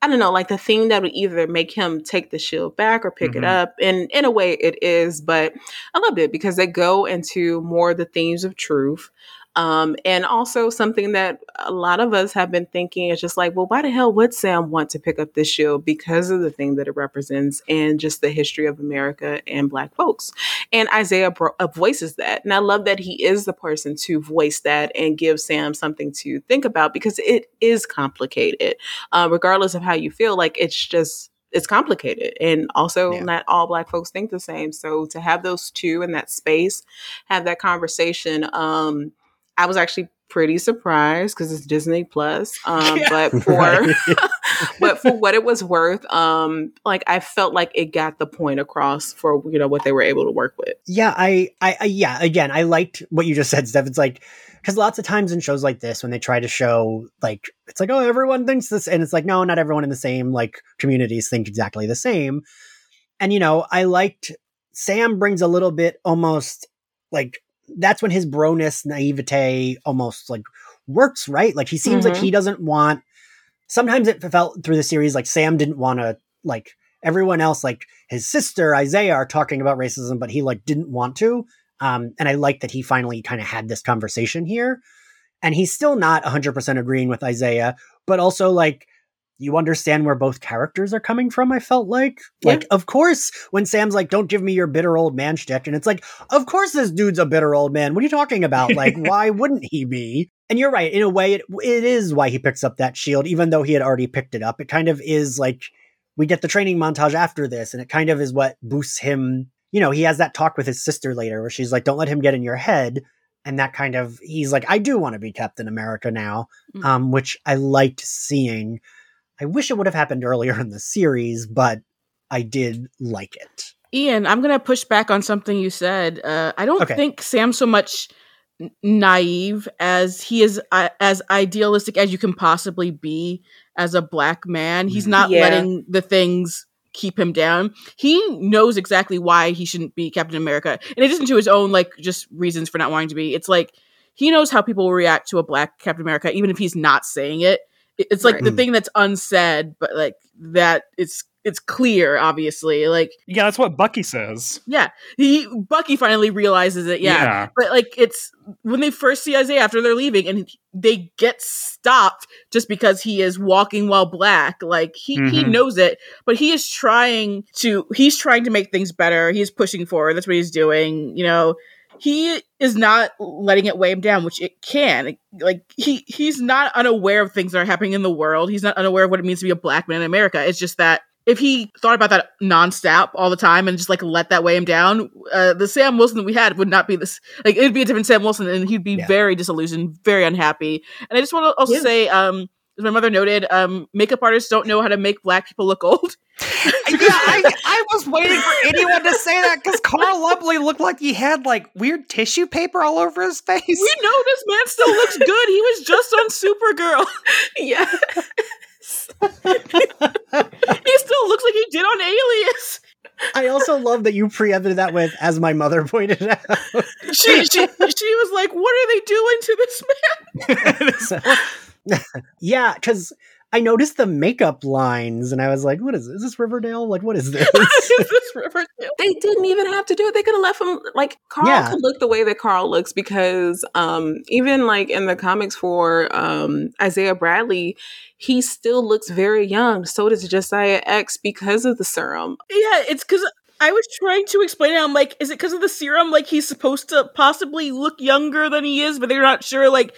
I don't know, like the thing that would either make him take the shield back or pick it up. And in a way it is, but I loved it because they go into more of the themes of truth. And also something that a lot of us have been thinking is just like, well, why the hell would Sam want to pick up this shield because of the thing that it represents and just the history of America and Black folks. And Isaiah voices that. And I love that he is the person to voice that and give Sam something to think about because it is complicated, regardless of how you feel. Like it's complicated. And also not all Black folks think the same. So to have those two in that space, have that conversation, I was actually pretty surprised because it's Disney Plus, but for what it was worth, like I felt like it got the point across for, you know, what they were able to work with. Yeah, Again, I liked what you just said, Steph. It's like, because lots of times in shows like this, when they try to show like, it's like, oh, everyone thinks this, and it's like, no, not everyone in the same like communities think exactly the same. And you know, I liked Sam brings a little bit almost like. That's when his broness, naivete almost like works, right? Like he seems like he doesn't want, sometimes it felt through the series like Sam didn't want to, like everyone else, like his sister Isaiah are talking about racism, but he like didn't want to. And I like that he finally kind of had this conversation here, and he's still not 100% agreeing with Isaiah, but also like, you understand where both characters are coming from, I felt like. Yeah. Like, of course, when Sam's like, don't give me your bitter old man shtick. And it's like, of course this dude's a bitter old man. What are you talking about? Like, why wouldn't he be? And you're right. In a way, it is why he picks up that shield, even though he had already picked it up. It kind of is like, we get the training montage after this, and it kind of is what boosts him. You know, he has that talk with his sister later where she's like, don't let him get in your head. And that kind of, he's like, I do want to be Captain America now, which I liked seeing. I wish it would have happened earlier in the series, but I did like it. Ian, I'm going to push back on something you said. I don't think Sam's so much naive as he is as idealistic as you can possibly be as a Black man. He's not letting the things keep him down. He knows exactly why he shouldn't be Captain America. And it isn't to his own, like, just reasons for not wanting to be. It's like he knows how people will react to a Black Captain America, even if he's not saying it. It's like the thing that's unsaid, but like that it's clear, obviously. Like, yeah, that's what Bucky says. Yeah. Bucky finally realizes it. Yeah. But like, it's when they first see Isaiah after they're leaving and they get stopped just because he is walking while Black. Like he knows it, but he is he's trying to make things better. He's pushing forward. That's what he's doing. You know, he is not letting it weigh him down, which it can. Like, he's not unaware of things that are happening in the world. He's not unaware of what it means to be a black man in America. It's just that if he thought about that nonstop all the time and just, like, let that weigh him down, the Sam Wilson that we had would not be this. Like, it'd be a different Sam Wilson, and he'd be very disillusioned, very unhappy. And I just want to also say, as my mother noted, makeup artists don't know how to make black people look old. I was waiting for anyone to say that, because Carl Lubley looked like he had, like, weird tissue paper all over his face. We know this man still looks good. He was just on Supergirl. Yeah. He still looks like he did on Alias. I also love that you preempted that with, as my mother pointed out. She was like, what are they doing to this man? Yeah, because I noticed the makeup lines, and I was like, what is this? Is this Riverdale? Like, what is this? Is this Riverdale? They didn't even have to do it. They could have left him, like, Carl could look the way that Carl looks, because even, like, in the comics for Isaiah Bradley, he still looks very young. So does Josiah X because of the serum. Yeah, it's because I was trying to explain it. I'm like, is it because of the serum? Like, he's supposed to possibly look younger than he is, but they're not sure, like...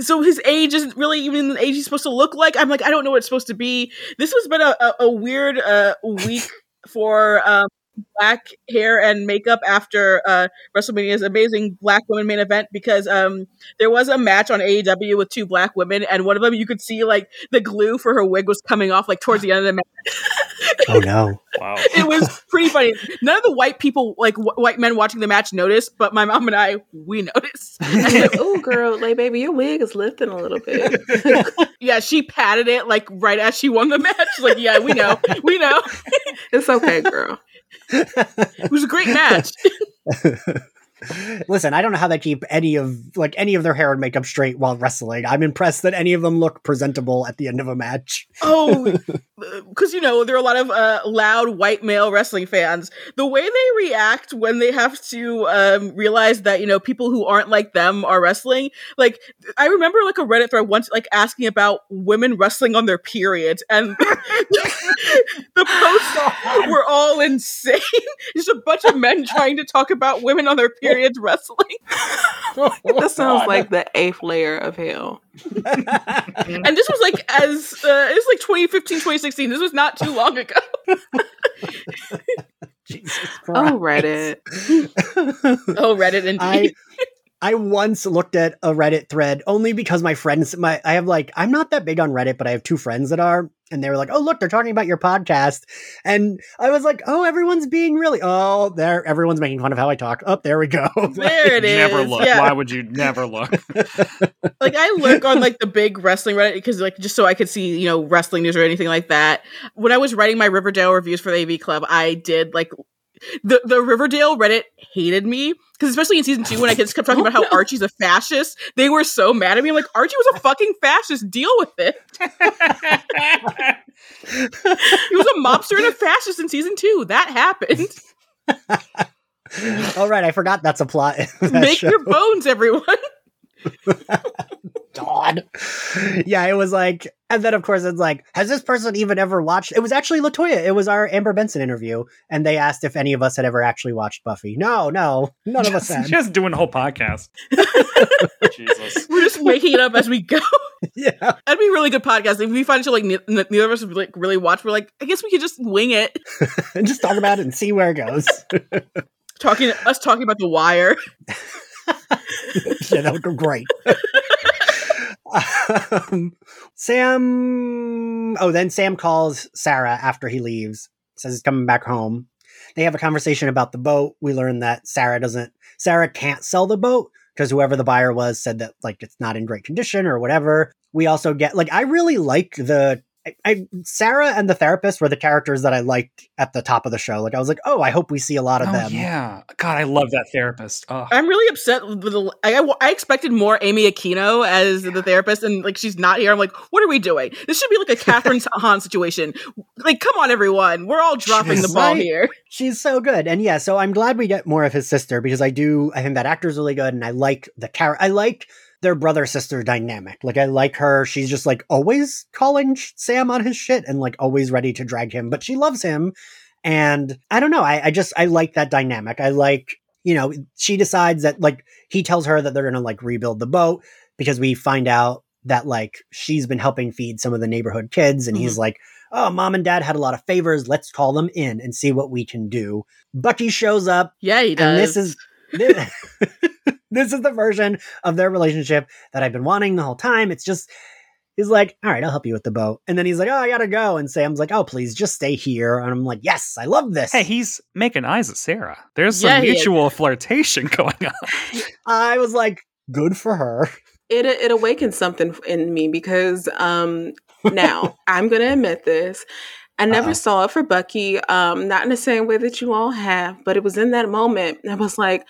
So his age isn't really even the age he's supposed to look like. I'm like, I don't know what it's supposed to be. This has been a weird week for black hair and makeup after WrestleMania's amazing black women main event, because there was a match on AEW with two black women, and one of them, you could see, like, the glue for her wig was coming off, like, towards the end of the match. Oh, no. Wow. It was pretty funny. None of the white people, like, white men watching the match noticed, but my mom and I, we noticed. I was like, oh, girl, like, baby, your wig is lifting a little bit. Yeah, she patted it, like, right as she won the match. Like, yeah, we know. We know. It's okay, girl. It was a great match. Listen, I don't know how they keep any of their hair and makeup straight while wrestling. I'm impressed that any of them look presentable at the end of a match. Oh, because, you know, there are a lot of loud white male wrestling fans. The way they react when they have to realize that, you know, people who aren't like them are wrestling. Like, I remember, like, a Reddit thread once, like, asking about women wrestling on their periods, and the posts were all insane. Just a bunch of men trying to talk about women on their periods. Wrestling. Oh, this sounds like the eighth layer of hell. And this was like it was like 2015, 2016. This was not too long ago. Jesus Christ. Oh, Reddit. Oh, Reddit indeed. I once looked at a Reddit thread only because my friends, I'm not that big on Reddit, but I have two friends that are, and they were like, oh, look, they're talking about your podcast. And I was like, oh, everyone's being really, everyone's making fun of how I talk. Oh, there we go. There it is. Never look. Yeah. Why would you never look? Like, I lurk on, like, the big wrestling Reddit because, like, just so I could see, you know, wrestling news or anything like that. When I was writing my Riverdale reviews for the AV Club, I did, like, the Riverdale Reddit hated me. Because especially in season 2, when I kept talking about how Archie's a fascist, they were so mad at me. I'm like, Archie was a fucking fascist. Deal with it. He was a mobster and a fascist in season 2. That happened. All right, I forgot that's a plot. Make your bones, everyone. God. Yeah, it was like, and then of course it's like, has this person even ever watched? It was actually Latoya. It was our Amber Benson interview, and they asked if any of us had ever actually watched Buffy. No, none of us had. Just doing the whole podcast. Jesus, we're just waking it up as we go. Yeah, that'd be a really good podcast if we find it, like, neither of us would, like, really watch. We're like, I guess we could just wing it and just talk about it and see where it goes. Talking about The Wire. Yeah, that would go great. Then Sam calls Sarah after he leaves, says he's coming back home. They have a conversation about the boat. We learn that Sarah can't sell the boat because whoever the buyer was said that, like, it's not in great condition or whatever. We also get, like, I really like Sarah and the therapist were the characters that I liked at the top of the show. Like, I was like, oh, I hope we see a lot of them. Yeah. God, I love that therapist. Oh. I'm really upset. I expected more Amy Aquino as the therapist, and, like, she's not here. I'm like, what are we doing? This should be like a Catherine Hahn situation. Like, come on, everyone. We're all dropping the ball here. She's so good. And yeah, so I'm glad we get more of his sister, because I think that actor's really good, and I like the character. I like their brother-sister dynamic. Like, I like her. She's just, like, always calling Sam on his shit and, like, always ready to drag him, but she loves him. And I don't know. I like that dynamic. I like you know, she decides that, like, he tells her that they're going to, like, rebuild the boat, because we find out that, like, she's been helping feed some of the neighborhood kids. And he's like, oh, mom and dad had a lot of favors. Let's call them in and see what we can do. Bucky shows up. Yeah, he does. And this is the version of their relationship that I've been wanting the whole time. It's just, he's like, all right, I'll help you with the boat. And then he's like, oh, I got to go. And Sam's like, oh, please just stay here. And I'm like, yes, I love this. Hey, he's making eyes at Sarah. There's some mutual flirtation going on. I was like, good for her. It awakens something in me, because now I'm going to admit this. I never saw it for Bucky, not in the same way that you all have, but it was in that moment. I was like,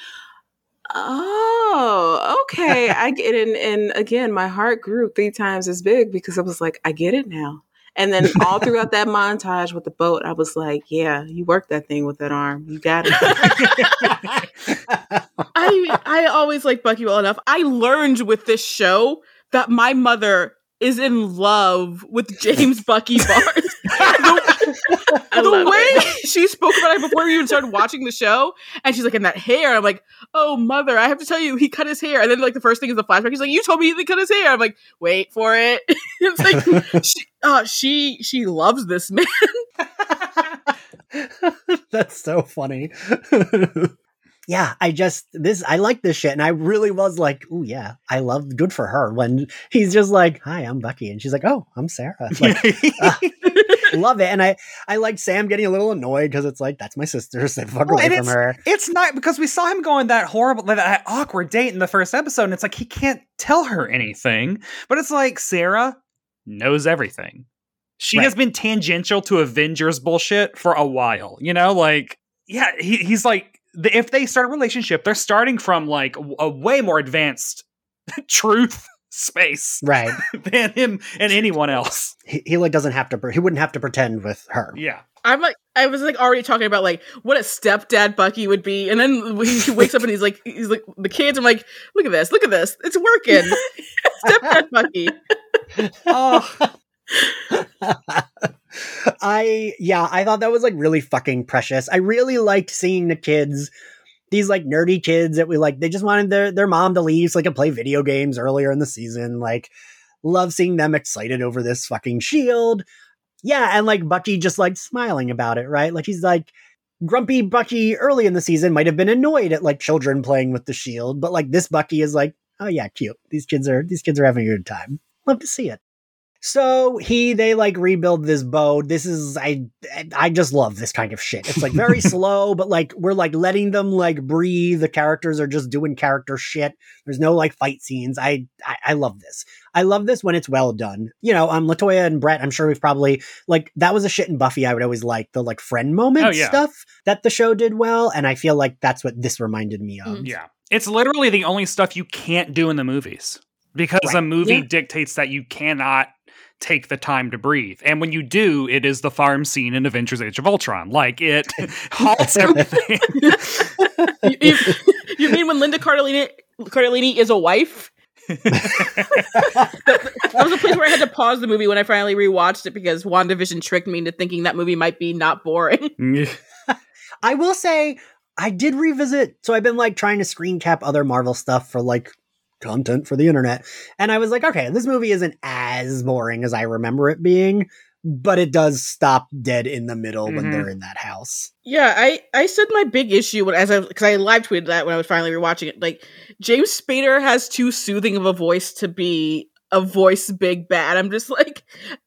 oh, okay. I get it. And again, my heart grew 3 times as big, because I was like, I get it now. And then all throughout that montage with the boat, I was like, yeah, you worked that thing with that arm. You got it. I always liked Bucky well enough. I learned with this show that my mother is in love with James Bucky Barnes. The way she spoke about it before we even started watching the show, and she's like, in that hair. I'm like, oh, mother, I have to tell you, he cut his hair. And then, like, the first thing is the flashback. He's like, you told me he cut his hair. I'm like, wait for it. It's like, she loves this man. That's so funny. Yeah, I like this shit. And I really was like, oh yeah, I love, good for her. When he's just like, hi, I'm Bucky. And she's like, oh, I'm Sarah. Like, love it. And I like Sam getting a little annoyed, because it's like, that's my sister, so fuck away from her. It's not, because we saw him go on that horrible, that awkward date in the first episode. And it's like, he can't tell her anything, but it's like, Sarah knows everything. She has been tangential to Avengers bullshit for a while, you know, like, yeah, he's like, if they start a relationship, they're starting from, like, a way more advanced truth space, right, than him and anyone else. He like doesn't have to. He wouldn't have to pretend with her. Yeah, I'm like, I was like already talking about, like, what a stepdad Bucky would be, and then he wakes up and he's like the kids. I'm like, look at this, it's working. Stepdad Bucky. Oh. I thought that was, like, really fucking precious. I really liked seeing the kids, these, like, nerdy kids that we like, they just wanted their mom to leave so they could play video games earlier in the season. Like, love seeing them excited over this fucking shield. Yeah. And, like, Bucky just, like, smiling about it, right? Like, he's like, grumpy Bucky early in the season might have been annoyed at, like, children playing with the shield, but, like, this Bucky is like, oh yeah, cute, these kids are having a good time. Love to see it. So they like rebuild this boat. This is, I just love this kind of shit. It's like very slow, but like we're like letting them like breathe. The characters are just doing character shit. There's no like fight scenes. I love this. I love this when it's well done. You know, Latoya and Brett, I'm sure we've probably like, that was a shit in Buffy. I would always like the like friend moment stuff that the show did well. And I feel like that's what this reminded me of. Yeah. It's literally the only stuff you can't do in the movies, because a movie dictates that you cannot take the time to breathe. And when you do, it is the farm scene in Avengers Age of Ultron. Like, it halts everything. You mean when Linda Cardellini is a wife? That was a place where I had to pause the movie when I finally rewatched it, because WandaVision tricked me into thinking that movie might be not boring. I will say, I did revisit, so I've been like trying to screen cap other Marvel stuff for like content for the internet, and I was like, okay, this movie isn't as boring as I remember it being, but it does stop dead in the middle when they're in that house. Yeah, I said my big issue because I live tweeted that when I was finally rewatching it, like, James Spader has too soothing of a voice to be a voice big bad. I'm just like,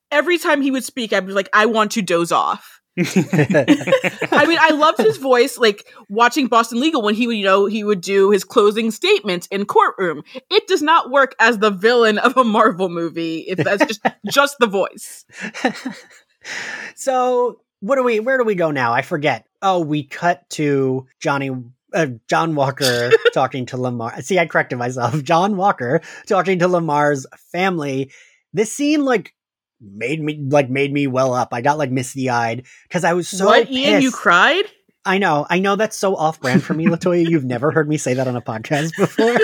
every time he would speak, I'd be like, I want to doze off. I mean, I loved his voice, like watching Boston Legal when he would, you know, he would do his closing statement in courtroom. It does not work as the villain of a Marvel movie if that's just the voice. So where do we go now? I forget. Oh, we cut to John Walker talking to Lamar. See, I corrected myself. John Walker talking to Lamar's family. This scene like made me well up. I got like misty eyed because I was so pissed. Ian, you cried? I know that's so off brand for me, Latoya. You've never heard me say that on a podcast before.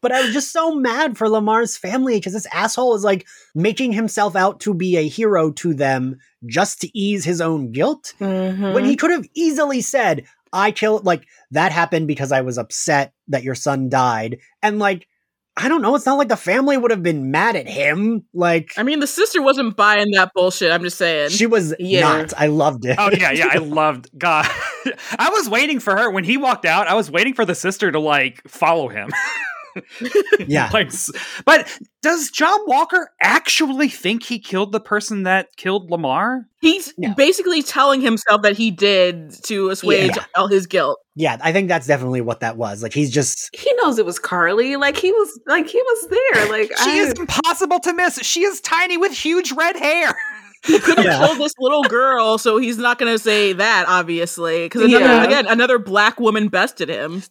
But I was just so mad for Lamar's family, because this asshole is like making himself out to be a hero to them just to ease his own guilt. When he could have easily said, I killed, like, that happened because I was upset that your son died. And, like, I don't know. It's not like the family would have been mad at him. Like, I mean, the sister wasn't buying that bullshit. I'm just saying. She was not. I loved it. Oh, yeah. Yeah. I loved God. I was waiting for her when he walked out. I was waiting for the sister to, like, follow him. Yeah. Like, but does John Walker actually think he killed the person that killed Lamar? He's basically telling himself that he did to assuage all his guilt. Yeah, I think that's definitely what that was. Like, he's just... He knows it was Carly. Like, he was there. Like, she is impossible to miss. She is tiny with huge red hair. He could have killed this little girl, so he's not going to say that, obviously. Because, again, another black woman bested him.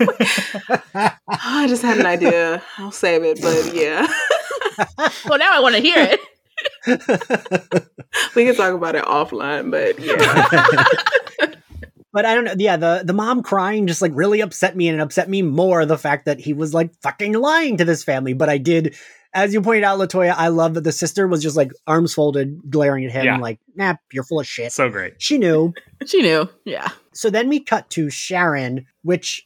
Oh, I just had an idea. I'll save it, but yeah. Well, now I want to hear it. We can talk about it offline, but yeah. But I don't know. Yeah, the mom crying just, like, really upset me, and it upset me more the fact that he was, like, fucking lying to this family. But I did... As you pointed out, Latoya, I love that the sister was just, like, arms folded, glaring at him, like, nah, you're full of shit. So great. She knew. Yeah. So then we cut to Sharon, which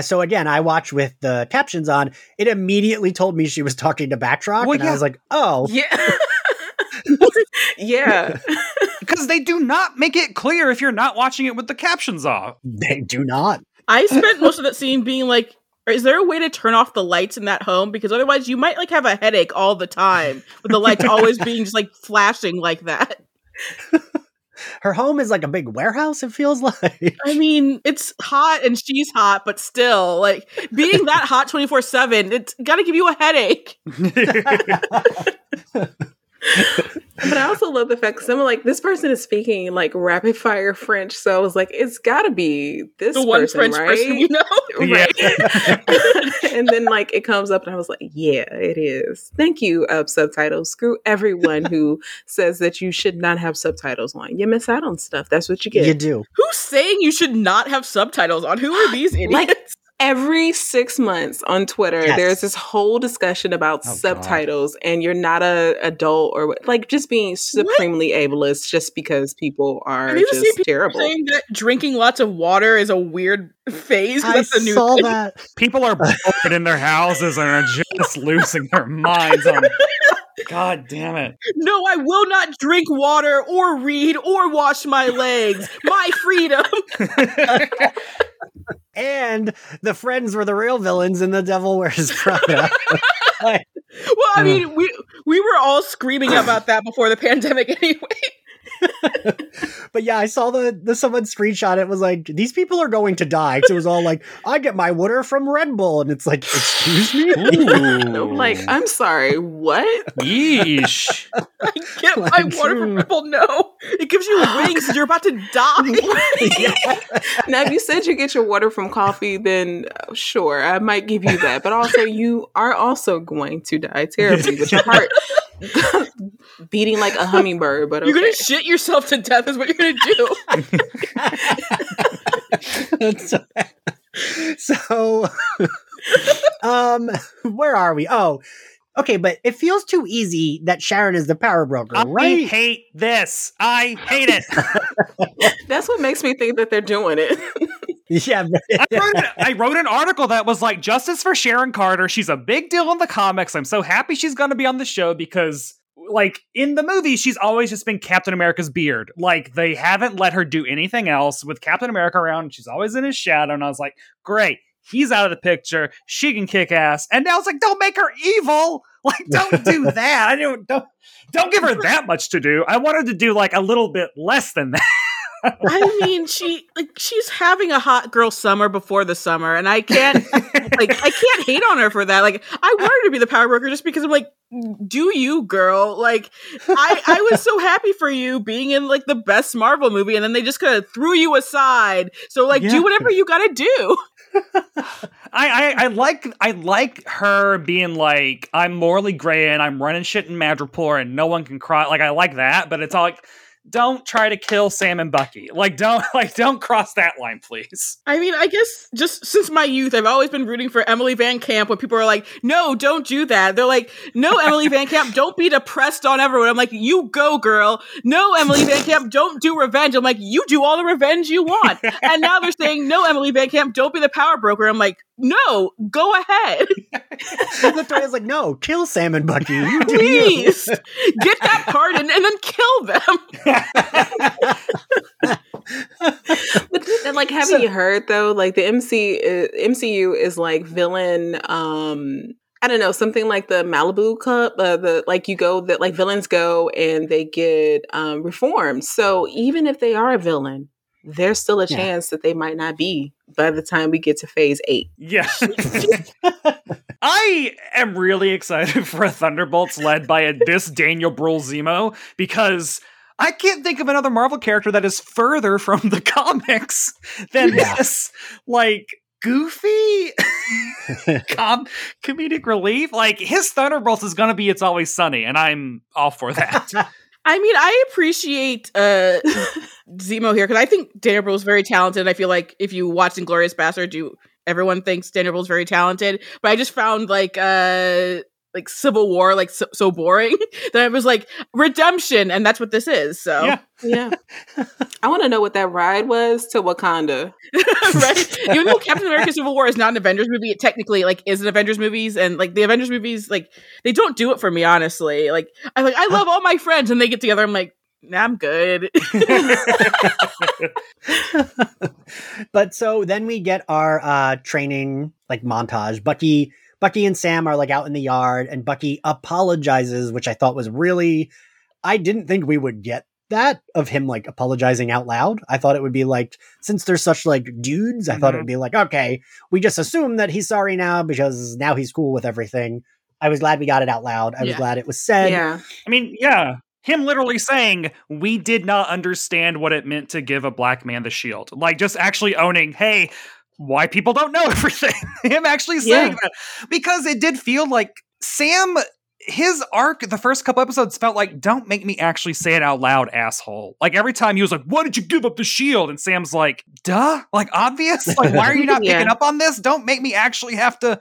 so again, I watched with the captions on. It immediately told me she was talking to Batroc, I was like, oh. Yeah. Yeah. Because they do not make it clear if you're not watching it with the captions off. They do not. I spent most of that scene being like, is there a way to turn off the lights in that home? Because otherwise you might, like, have a headache all the time with the lights always being just, like, flashing like that. Her home is like a big warehouse, it feels like. I mean, it's hot and she's hot, but still, like, being that hot 24/7, it's gotta give you a headache. But I also love the fact that I'm like, this person is speaking, like, rapid fire French, so I was like, it's gotta be this the one person, French right? person, you know, right? And then, like, it comes up, and I was like, yeah, it is. Thank you, subtitles. Screw everyone who says that you should not have subtitles on. You miss out on stuff. That's what you get. You do. Who's saying you should not have subtitles on? Who are these idiots? Like, every 6 months on Twitter, there's this whole discussion about subtitles and you're not a adult or like just being supremely ableist just because people are just people terrible. Saying that drinking lots of water is a weird phase. I that's a new saw thing. That. People are broken in their houses and are just losing their minds on it. God damn it. No, I will not drink water or read or wash my legs. My freedom. And the friends were the real villains in The Devil Wears Prada. Like, well, I mean, we were all screaming about that before the pandemic anyway. But yeah, I saw the someone screenshot. It was like, these people are going to die. So it was all like, I get my water from Red Bull. And it's like, excuse me? Like, I'm sorry, what? Yeesh. I get like, my water from Red Bull. No, it gives you wings. You're about to die. Now, if you said you get your water from coffee, then sure, I might give you that. But also, you are also going to die terribly with your heart. Beating like a hummingbird, but you're gonna shit yourself to death is what you're gonna do. That's so bad. So where are we? Oh, okay, but it feels too easy that Sharon is the power broker, right? I hate this. I hate it. That's what makes me think that they're doing it. Yeah, I wrote an article that was like, justice for Sharon Carter. She's a big deal in the comics. I'm so happy she's going to be on the show because, like, in the movie, she's always just been Captain America's beard. Like, they haven't let her do anything else with Captain America around. She's always in his shadow. And I was like, great. He's out of the picture. She can kick ass. And now it's like, don't make her evil. Like, don't do that. Don't give her that much to do. I wanted to do, like, a little bit less than that. I mean, she's having a hot girl summer before the summer, and I can't hate on her for that. Like, I wanted her to be the power broker just because I'm like, do you, girl? Like, I was so happy for you being in, like, the best Marvel movie, and then they just kind of threw you aside. So, like, do whatever you gotta do. I like her being like, I'm morally gray and I'm running shit in Madripoor and no one can cry. Like, I like that, but it's all like, don't try to kill Sam and Bucky. Don't cross that line, please. I mean, I guess just since my youth, I've always been rooting for Emily Van Camp when people are like, no, don't do that. They're like, no, Emily Van Camp, don't be depressed on everyone. I'm like, you go, girl. No, Emily Van Camp, don't do revenge. I'm like, you do all the revenge you want. And now they're saying, no, Emily Van Camp, don't be the power broker. I'm like, no, go ahead. So Latoya's like, no, kill Sam and Bucky. You do please, you. Get that pardon and then kill them. And like, you heard though? Like the MCU is like villain. I don't know, something like the Malibu Cup. Villains go and they get reformed. So even if they are a villain, there's still a chance that they might not be by the time we get to phase 8. Yeah. I am really excited for a Thunderbolts led by this Daniel Brühl Zemo, because I can't think of another Marvel character that is further from the comics than this. Like, goofy comedic relief. Like, his Thunderbolts is going to be It's Always Sunny, and I'm all for that. I mean, I appreciate Zemo here, because I think Daniel Brühl is very talented. I feel like if you watch Inglourious Basterds, everyone thinks Daniel Brühl is very talented. But I just found like Civil War so boring that I was like, redemption, and that's what this is. So yeah. I want to know what that ride was to Wakanda. Right? Even though Captain America: Civil War is not an Avengers movie, it technically is an Avengers movies, and the Avengers movies they don't do it for me, honestly. Like I'm like, I love all my friends, and they get together. I'm like, nah, I'm good. But so then we get our training montage. Bucky and Sam are out in the yard, and Bucky apologizes, which I thought was really, I didn't think we would get that of him apologizing out loud. I thought it would be since they're such dudes, I thought it would be okay, we just assume that he's sorry now because now he's cool with everything. I was glad we got it out loud. I was glad it was said. Yeah. I mean, yeah. Him literally saying, we did not understand what it meant to give a black man the shield. Just actually owning, hey, why people don't know everything. Him actually saying that, because it did feel like Sam, his arc, the first couple episodes felt like, don't make me actually say it out loud, asshole. Every time he was like, why did you give up the shield? And Sam's like, duh, obvious. Why are you not picking up on this? Don't make me actually have to,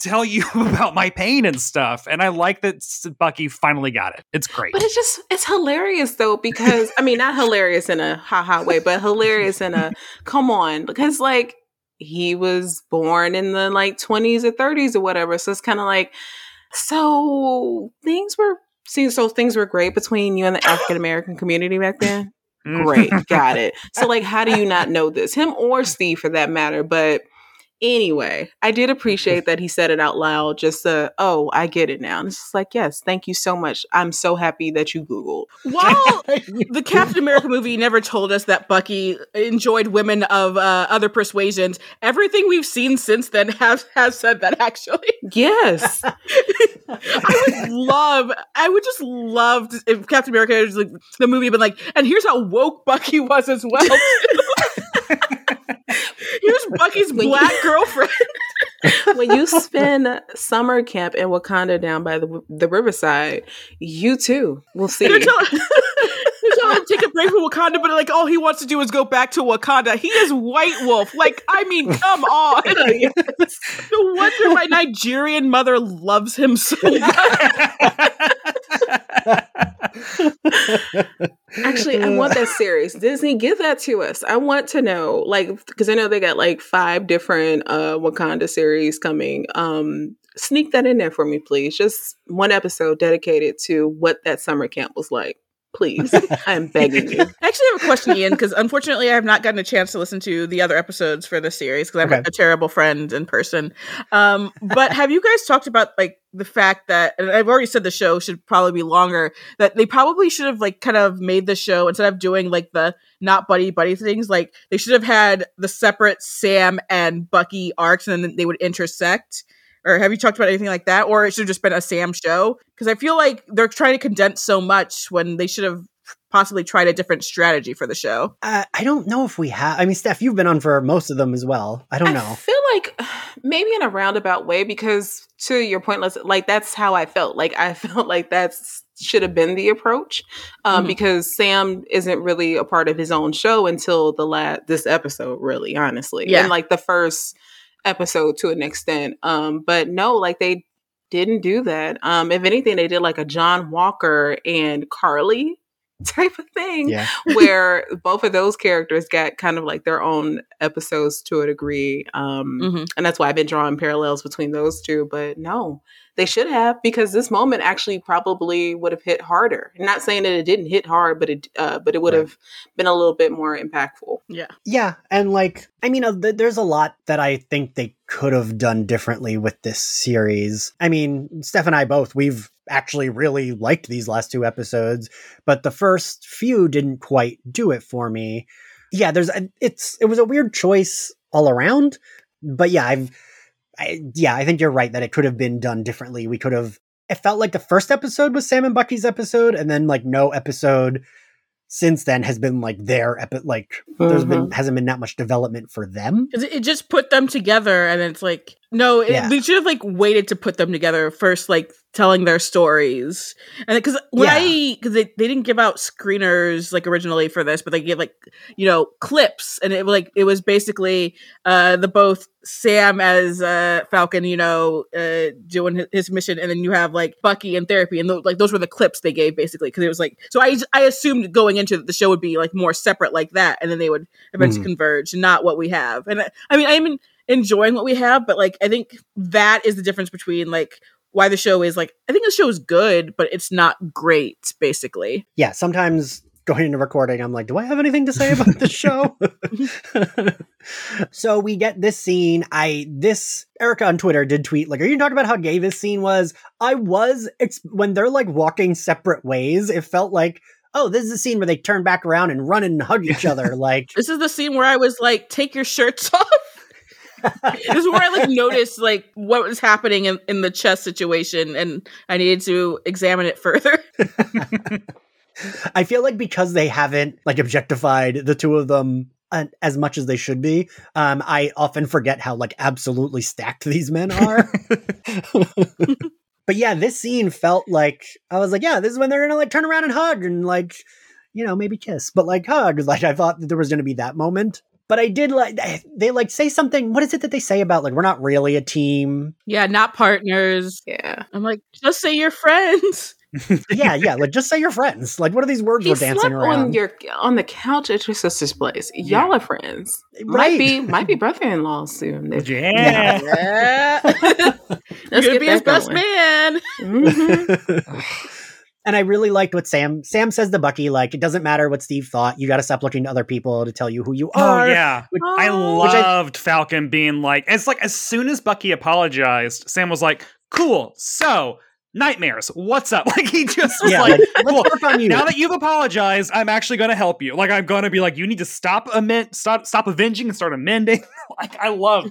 tell you about my pain and stuff. And I like that Bucky finally got it. It's great. But it's hilarious though, because I mean, not hilarious in a ha-ha way, but hilarious in a, come on, because he was born in the 20s or 30s or whatever. So it's kind of things were great between you and the African-American community back then. Great. Got it. So how do you not know this? Him or Steve for that matter, but anyway, I did appreciate that he said it out loud, just I get it now. And it's just yes, thank you so much. I'm so happy that you Googled. While the Captain America movie never told us that Bucky enjoyed women of other persuasions, everything we've seen since then has said that, actually. Yes. I would just love if Captain America was the movie had been and here's how woke Bucky was as well. Here's Bucky's black girlfriend. When you spend summer camp in Wakanda down by the riverside, you too will see. They're telling him take a break from Wakanda, but all he wants to do is go back to Wakanda. He is White Wolf. Come on. No wonder my Nigerian mother loves him so much. Actually, I want that series. Disney, give that to us. I want to know, because I know they got 5 different Wakanda series coming. Sneak that in there for me, please. Just one episode dedicated to what that summer camp was like. Please, I'm begging you. I actually have a question, Ian, because unfortunately I have not gotten a chance to listen to the other episodes for this series because I'm a terrible friend in person. But have you guys talked about the fact that, and I've already said the show should probably be longer, that they probably should have kind of made the show, instead of doing the not buddy things, they should have had the separate Sam and Bucky arcs, and then they would intersect? Or have you talked about anything like that? Or it should have just been a Sam show? Because I feel like they're trying to condense so much when they should have possibly tried a different strategy for the show. I don't know if we have. I mean, Steph, you've been on for most of them as well. I don't know. I feel like maybe in a roundabout way, because to your point, like that's how I felt. Like I felt like that should have been the approach, because Sam isn't really a part of his own show until this episode, really, honestly, and like the first episode to an extent. But no, like they didn't do that. If anything, they did like a John Walker and Carly type of thing, where both of those characters got kind of like their own episodes to a degree. And that's why I've been drawing parallels between those two. But no, they should have, because this moment actually probably would have hit harder. I'm not saying that it didn't hit hard, but it would have been a little bit more impactful. Yeah. Yeah. And like, I mean, there's a lot that I think they could have done differently with this series. I mean, Steph and I both, we've actually really liked these last two episodes, but the first few didn't quite do it for me. Yeah, it was a weird choice all around, but yeah, I think you're right that it could have been done differently. It felt like the first episode was Sam and Bucky's episode, and then like no episode since then has been like their epic. Like hasn't been that much development for them. It just put them together, and it's like we should have like waited to put them together first, like telling their stories. And because they didn't give out screeners like originally for this, but they gave like clips, and it was basically the both Sam as Falcon, doing his mission, and then you have like Bucky in therapy, and those were the clips they gave basically, because it was like, so I assumed going into the show would be like more separate like that, and then they would eventually converge, not what we have. And I mean, I'm enjoying what we have, but like I think that is the difference between like why the show is like, I think the show is good, but it's not great basically. Yeah, sometimes going into recording, I'm like, do I have anything to say about the show? So we get this scene. Erica on Twitter did tweet, like, are you talking about how gay this scene was? When they're like walking separate ways, it felt like, oh, this is the scene where they turn back around and run and hug each other. Like, this is the scene where I was like, take your shirts off. This is where I like noticed like what was happening in the chess situation, and I needed to examine it further. I feel like because they haven't like objectified the two of them as much as they should be, I often forget how like absolutely stacked these men are. But yeah, this scene felt like, I was like, yeah, this is when they're gonna like turn around and hug, and like, maybe kiss, but like hug. Like I thought that there was gonna be that moment. But I did like, they like say something. What is it that they say about like, we're not really a team? Yeah, not partners. Yeah. I'm like, just say you're friends. yeah. Like, just say you're friends. Like, what are these words we're dancing around? On the couch at your sister's place. Yeah. Y'all are friends. Right. Might be brother-in-law soon. Yeah. That's going to be his best man. Mm-hmm. And I really liked what Sam says to Bucky, like, it doesn't matter what Steve thought. You got to stop looking to other people to tell you who you are. Oh, yeah. I loved Falcon being like, it's like, as soon as Bucky apologized, Sam was like, cool, so nightmares, what's up? Like, he just was like cool. Let's work on you. Now that you've apologized, I'm actually going to help you. Like, I'm going to be like, you need to stop avenging and start amending. Like, I love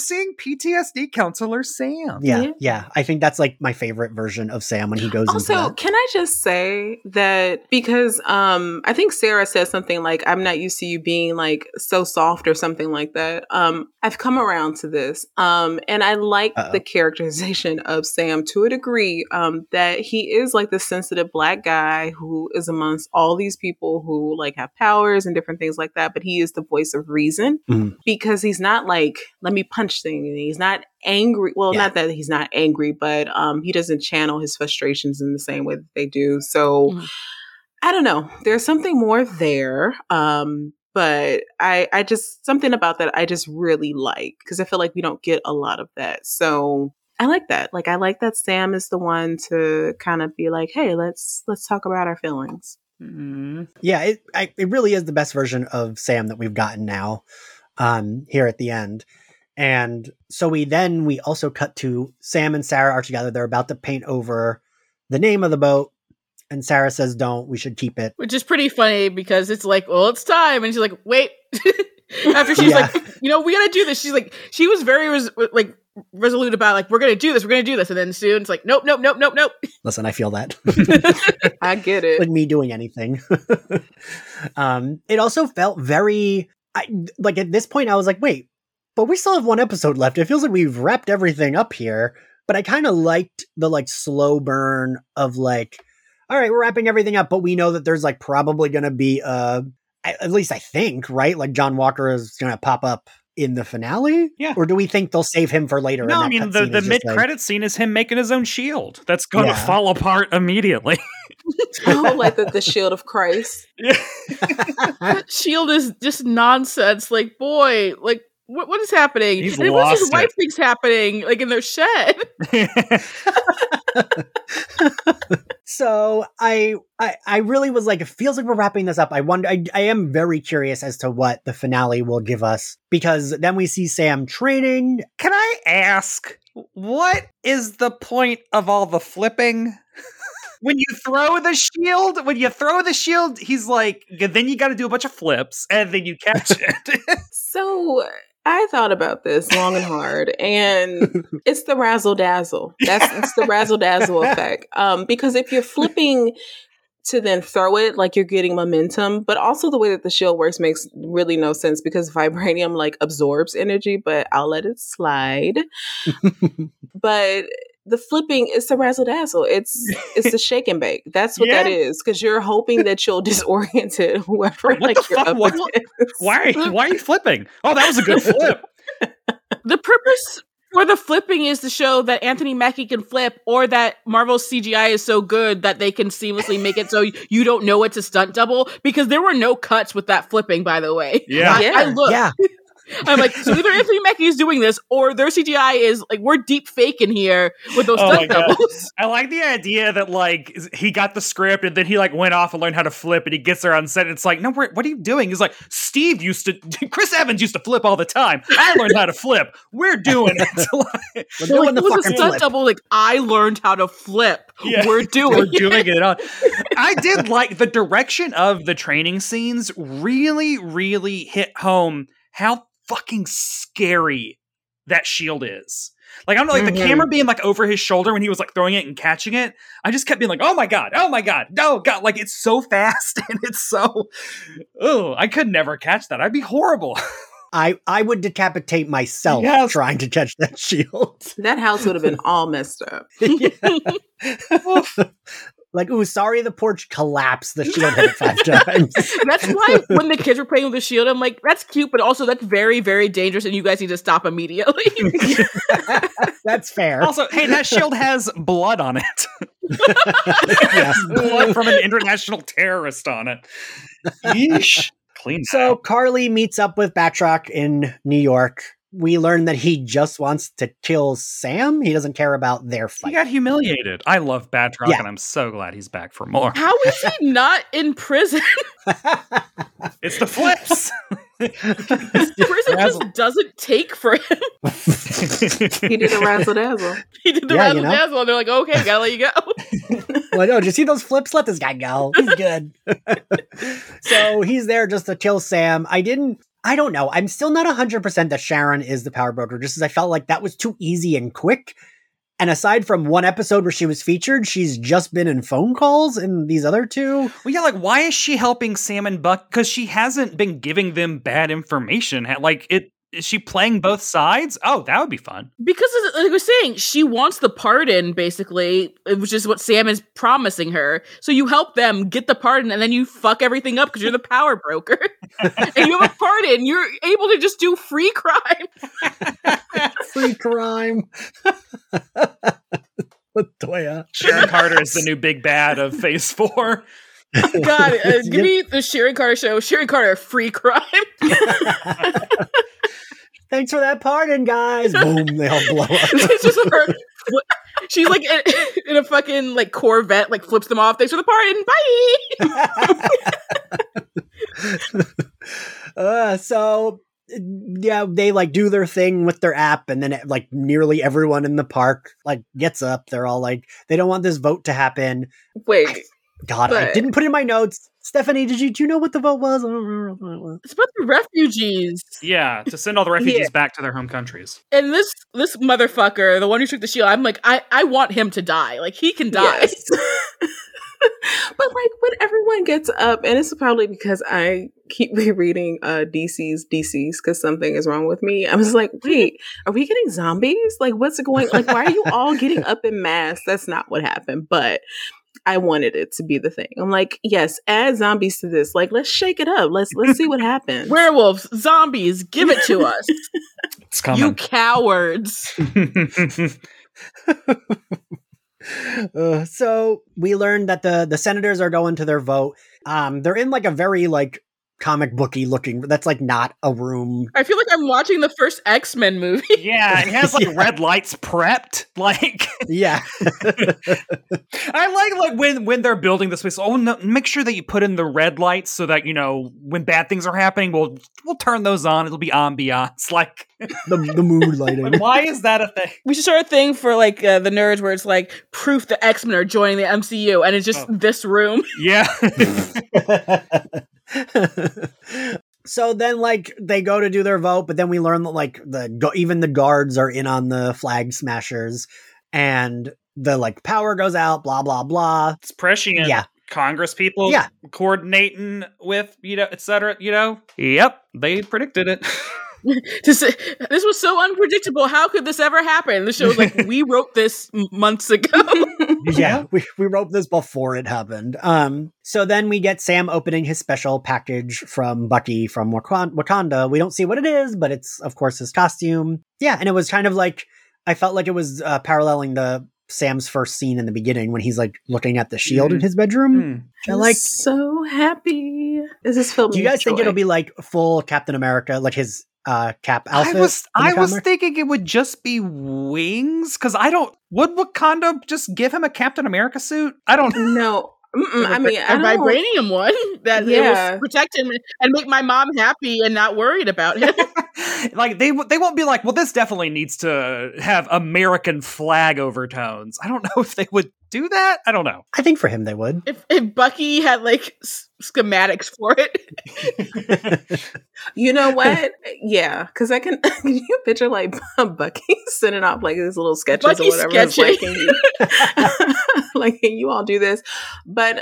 seeing PTSD counselor Sam. Yeah. I think that's like my favorite version of Sam when he goes into that. Also, can I just say that because I think Sarah said something like, I'm not used to you being like so soft or something like that. I've come around to this. And I like the characterization of Sam to a degree, that he is like the sensitive Black guy who is amongst all these people who like have powers and different things like that. But he is the voice of reason because he's not like, let me punch things. He's not angry. Well, not that he's not angry, but he doesn't channel his frustrations in the same way that they do. So I don't know. There's something more there. But I just, something about that I just really like, because I feel like we don't get a lot of that. So I like that. Like, I like that Sam is the one to kind of be like, hey, let's talk about our feelings. Mm-hmm. Yeah, it really is the best version of Sam that we've gotten now. Here at the end. And so we also cut to Sam and Sarah are together. They're about to paint over the name of the boat. And Sarah says, don't, we should keep it. Which is pretty funny because it's like, well, it's time. And she's like, wait, after she's like, we got to do this. She's like, she was very resolute about like, we're going to do this. And then soon it's like, nope. Listen, I feel that. I get it. Like me doing anything. It also felt very, at this point, I was like, wait, But we still have one episode left. It feels like we've wrapped everything up here. But I kind of liked the slow burn of all right, we're wrapping everything up, but we know that there's probably going to be at least I think, right? John Walker is going to pop up in the finale? Yeah. Or do we think they'll save him for later? No, I mean, the mid-credit scene is him making his own shield. That's going to fall apart immediately. Oh, the shield of Christ. Yeah. That shield is just nonsense. What is happening? He's and lost it. White things happening, in their shed. So I really was it feels like we're wrapping this up. I wonder. I am very curious as to what the finale will give us, because then we see Sam training. Can I ask, what is the point of all the flipping? When you throw the shield, he's then you got to do a bunch of flips and then you catch it. So I thought about this long and hard, and it's the razzle dazzle. It's the razzle dazzle effect. Because if you're flipping to then throw it, you're getting momentum, but also the way that the shield works makes really no sense, because vibranium absorbs energy, but I'll let it slide. But the flipping is the razzle dazzle. It's the shake and bake. That's what that is. Because you're hoping that you'll disorient it, whoever. Why are you flipping? Oh, that was a good flip. The purpose for the flipping is to show that Anthony Mackie can flip, or that Marvel's CGI is so good that they can seamlessly make it so you don't know it's a stunt double. Because there were no cuts with that flipping, by the way. Yeah, yeah. I looked. Yeah. I'm so either Anthony Mackie is doing this, or their CGI is we're deep faking here with those stunt doubles. I like the idea that he got the script and then he went off and learned how to flip, and he gets there on set and it's no, what are you doing? He's Chris Evans used to flip all the time. I learned how to flip. We're doing it. It was a stunt double. I learned how to flip. Yeah. We're doing it. I did the direction of the training scenes really, really hit home how fucking scary that shield is. I don't know, the camera being over his shoulder when he was throwing it and catching it, I just kept being oh my god, no god, it's so fast and it's so, oh, I could never catch that. I'd be horrible. I would decapitate myself trying to catch that shield. That house would have been all messed up. Ooh, sorry, the porch collapsed. The shield hit it 5 times. That's why when the kids were playing with the shield, I'm that's cute, but also that's very, very dangerous, and you guys need to stop immediately. That's fair. Also, hey, that shield has blood on it. Blood from an international terrorist on it. Yeesh. Clean. So Carly meets up with Batroc in New York. We learn that he just wants to kill Sam. He doesn't care about their fight. He got humiliated. I love Batroc, and I'm so glad he's back for more. How is he not in prison? It's the flips. Prison just doesn't take for him. He did the razzle dazzle. He did the razzle dazzle, and they're okay, gotta let you go. No, did you see those flips? Let this guy go. He's good. So he's there just to kill Sam. I don't know. I'm still not 100% that Sharon is the power broker, just as I felt that was too easy and quick. And aside from one episode where she was featured, she's just been in phone calls in these other two. Well, yeah, why is she helping Sam and Buck? Because she hasn't been giving them bad information. Is she playing both sides? Oh, that would be fun. Because, like we're saying, she wants the pardon, basically, which is what Sam is promising her. So you help them get the pardon, and then you fuck everything up because you're the power broker. And you have a pardon. You're able to just do free crime. Free crime. Latoya. Sharon Carter is the new big bad of Phase 4. God, give me the Sharon Carter show. Sharon Carter, free crime. Thanks for that pardon, guys. Boom, they all blow up. It's just her. She's in a fucking Corvette, flips them off. Thanks for the pardon. Bye. So yeah, they do their thing with their app, and then nearly everyone in the park gets up. They're all they don't want this vote to happen. Wait. I didn't put in my notes. Stephanie, do you know what the vote was? I don't remember what it was. It's about the refugees. Yeah, to send all the refugees back to their home countries. And this motherfucker, the one who took the shield, I'm I want him to die. He can die. Yes. But like when everyone gets up, and it's probably because I keep rereading DC's DC's because something is wrong with me. I was like, wait, are we getting zombies? Like, what's going? Like, why are you all getting up in mass? That's not what happened, but I wanted it to be the thing. I'm like, yes, add zombies to this. Like, let's shake it up. Let's see what happens. Werewolves, zombies, give it to us. It's coming. You cowards. So we learned that the senators are going to their vote. They're in like a very like comic booky looking, that's like not a room. I feel like I'm watching the first X-Men movie. Yeah, it has like red lights prepped. Like yeah. I like when they're building this place. Oh no, make sure that you put in the red lights so that, you know, when bad things are happening, we'll turn those on. It'll be ambiance. Like the mood lighting. Why is that a thing? We should start a thing for like the nerds where it's like proof the X-Men are joining the MCU, and it's just this room. Yeah. So then like they go to do their vote, but then we learn that like even the guards are in on the flag smashers, and the like power goes out, blah blah blah. It's prescient. Yeah. Congress people coordinating with, you know, etc. You know? Yep. They predicted it. This was so unpredictable. How could this ever happen? The show was like, we wrote this months ago. Yeah, we wrote this before it happened. So then we get Sam opening his special package from Bucky from Wakanda. We don't see what it is, but it's, of course, his costume. Yeah, and it was kind of like, I felt like it was paralleling the Sam's first scene in the beginning when he's like looking at the shield in his bedroom. Mm. I'm like so happy. Is this film? Do you guys think it'll be like full Captain America, like his cap outfit? I was thinking it would just be wings, because would Wakanda just give him a Captain America suit? I don't know. I mean, a vibranium one that it will protect him and make my mom happy and not worried about him. Like they won't be like, well, this definitely needs to have American flag overtones. I don't know if they would do that. I don't know. I think for him they would. If Bucky had like schematics for it. You know what? Yeah, because I can. Can you picture like Bucky sending off like these little sketches or whatever? Like, can you all do this? But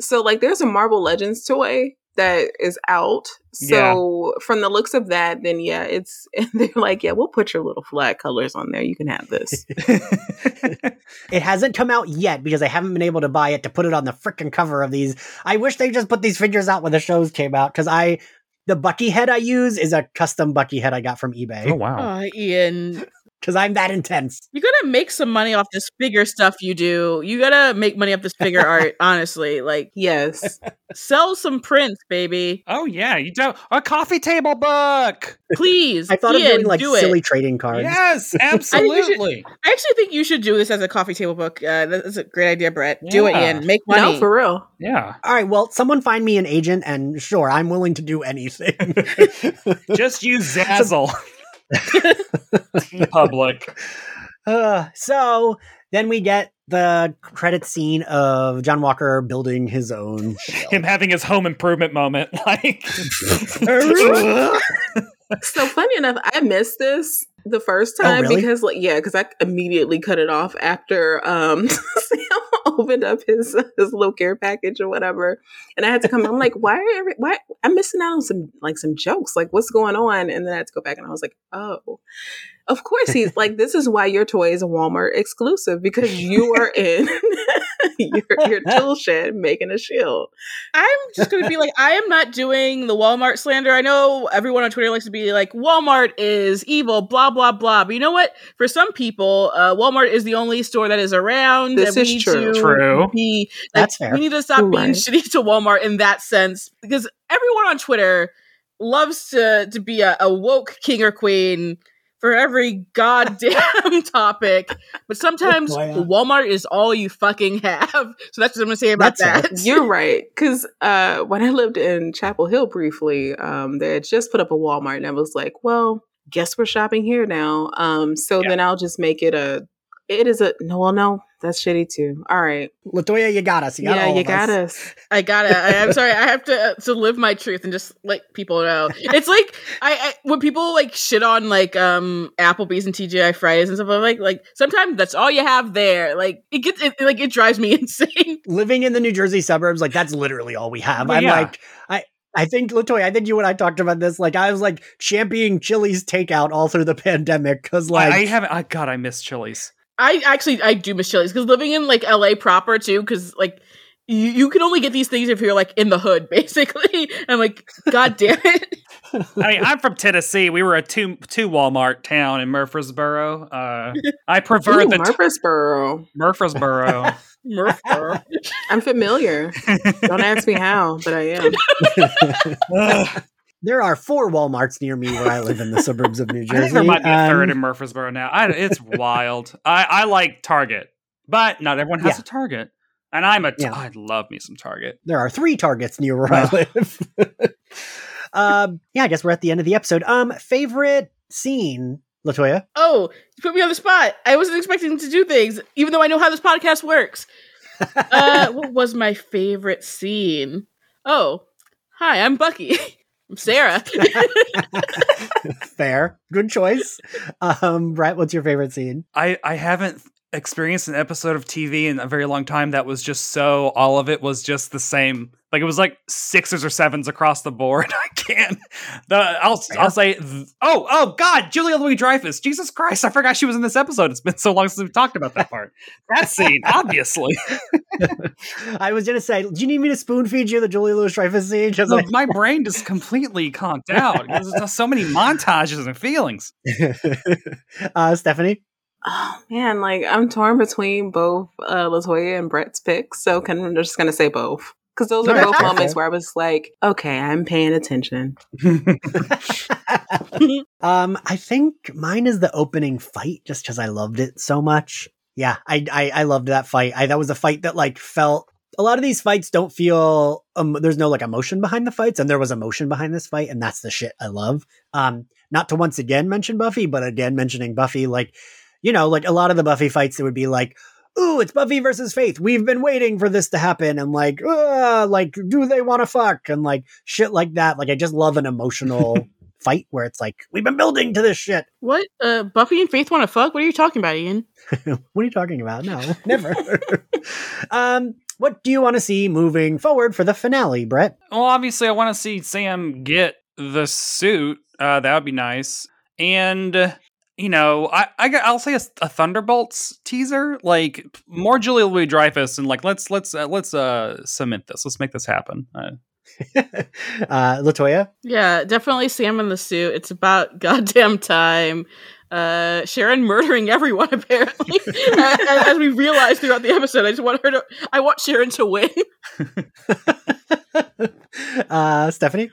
so like there's a Marvel Legends toy that is out. So from the looks of that, then it's, and they're like, yeah, we'll put your little flag colors on there. You can have this. It hasn't come out yet because I haven't been able to buy it to put it on the freaking cover of these. I wish they just put these figures out when the shows came out, because the Bucky head I use is a custom Bucky head I got from eBay. Oh, wow. Ian. Because I'm that intense. You gotta make some money off this figure stuff you do. You gotta make money off this figure art, honestly. Like, yes. Sell some prints, baby. Oh, yeah. You don't. A coffee table book. Please. I thought of doing like silly trading cards. Yes, absolutely. I actually think you should do this as a coffee table book. That's a great idea, Brett. Yeah. Do it, Ian. Make money. No, for real. Yeah. All right. Well, someone find me an agent, and sure, I'm willing to do anything. Just use Zazzle. Public. So then we get the credit scene of John Walker building his own shell. Him having his home improvement moment. Like, so funny enough, I missed this the first time. Oh, really? Because like, yeah, because I immediately cut it off after Sam opened up his little care package or whatever, and I had to come. I'm like, why? I'm missing out on some jokes. Like, what's going on? And then I had to go back, and I was like, oh, of course he's like, this is why your toy is a Walmart exclusive, because you are in your tool shed making a shield. I'm just gonna be like, I am not doing the Walmart slander. I know everyone on Twitter likes to be like, Walmart is evil, blah blah blah. But you know what? For some people, Walmart is the only store that is around. This is true. True. That's fair. We need to stop being shitty to Walmart in that sense, because everyone on Twitter loves to be a woke king or queen for every goddamn topic, but sometimes Walmart is all you fucking have. So that's what I'm gonna say about that. You're right, because when I lived in Chapel Hill briefly, they had just put up a Walmart, and I was like, well, guess we're shopping here now. So then I'll just make it a It is a no. Well, no, that's shitty too. All right, Latoya, you got us. You got all you got us. I got it. I'm sorry. I have to live my truth and just let people know. It's like I when people like shit on like Applebee's and TGI Fridays and stuff. I'm like sometimes that's all you have there. Like it gets it drives me insane. Living in the New Jersey suburbs, like that's literally all we have. But I'm I think, Latoya, you and I talked about this. Like, I was, like, championing Chili's takeout all through the pandemic. Because, like... I miss Chili's. I do miss Chili's. Because living in, like, LA proper, too, because, like, you can only get these things if you're, like, in the hood, basically. And I'm like, God damn it. I mean, I'm from Tennessee. We were a two Walmart town in Murfreesboro. I prefer the... Murfreesboro. Murfreesboro. I'm familiar. Don't ask me how, but I am. There are 4 Walmarts near me where I live in the suburbs of New Jersey. I think there might be a third in Murfreesboro now. It's wild. I like Target, but not everyone has a Target. And I love me some Target. There are 3 Targets near where I live. I guess we're at the end of the episode. Favorite scene, Latoya? Oh, you put me on the spot. I wasn't expecting to do things, even though I know how this podcast works. What was my favorite scene? Oh, hi, I'm Bucky. I'm Sarah. Fair. Good choice. Brett, what's your favorite scene? I haven't experienced an episode of TV in a very long time that was just so, all of it was just the same. Like, it was like 6s or 7s across the board. I can't. I'll say, God, Julia Louis Dreyfus. Jesus Christ, I forgot she was in this episode. It's been so long since we've talked about that part. That scene, obviously. I was going to say, do you need me to spoon feed you the Julia Louis Dreyfus scene? Like, my brain just completely conked out. There's so many montages and feelings. Stephanie? Oh, man, like, I'm torn between both Latoya and Brett's picks, so I'm just going to say both. Because those are both moments where I was like, okay, I'm paying attention. I think mine is the opening fight, just because I loved it so much. Yeah, I loved that fight. That was a fight that, like, felt... A lot of these fights don't feel... there's no, like, emotion behind the fights, and there was emotion behind this fight, and that's the shit I love. Not to once again mention Buffy, but again mentioning Buffy, like... You know, like a lot of the Buffy fights, it would be like, ooh, it's Buffy versus Faith. We've been waiting for this to happen. And like, do they want to fuck? And like shit like that. Like, I just love an emotional fight where it's like, we've been building to this shit. What? Buffy and Faith want to fuck? What are you talking about, Ian? What are you talking about? No, never. What do you want to see moving forward for the finale, Brett? Well, obviously, I want to see Sam get the suit. That would be nice. And... You know, I'll say a Thunderbolts teaser, like more Julia Louis-Dreyfus, and like let's cement this, let's make this happen. Latoya, yeah, definitely Sam in the suit. It's about goddamn time. Sharon murdering everyone apparently, as we realized throughout the episode. I want Sharon to win. Stephanie?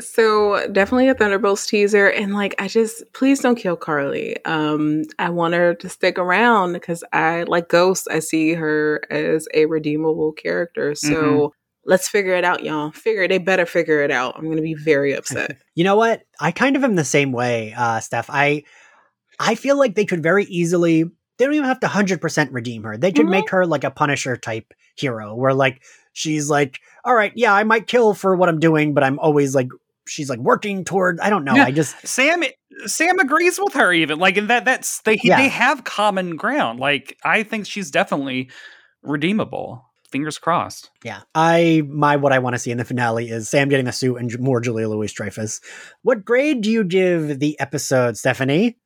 So definitely a Thunderbolts teaser, and like I just, please don't kill Carly. I want her to stick around because I like Ghost. I see her as a redeemable character. So let's figure it out, y'all. They better figure it out. I'm gonna be very upset. You know what? I kind of am the same way, Steph. I feel like they could very easily, they don't even have to 100% redeem her. They could make her like a Punisher type hero where like she's like, all right, yeah, I might kill for what I'm doing, but I'm always like, she's like working toward, I don't know. Yeah, I just Sam agrees with her even like, and they have common ground. Like I think she's definitely redeemable. Fingers crossed. Yeah, what I want to see in the finale is Sam getting the suit and more Julia Louis-Dreyfus. What grade do you give the episode, Stephanie?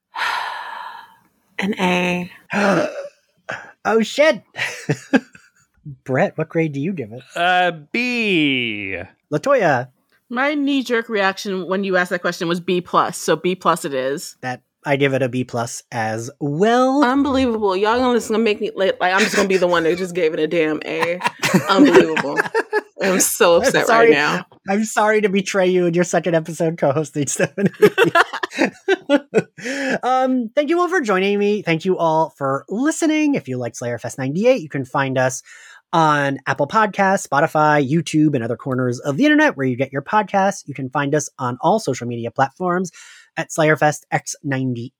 An A. Oh shit. Brett, what grade do you give it? B. Latoya? My knee-jerk reaction when you asked that question was B+, so B+ it is. That I give it a B+ as well. Unbelievable. Y'all are just gonna make me like I'm just gonna be the one that just gave it a damn A. Unbelievable. I'm so upset right now. I'm sorry to betray you in your second episode co-hosting, Stephanie. Thank you all for joining me. Thank you all for listening. If you like SlayerFest 98, you can find us on Apple Podcasts, Spotify, YouTube, and other corners of the internet where you get your podcasts. You can find us on all social media platforms. at SlayerFest X98.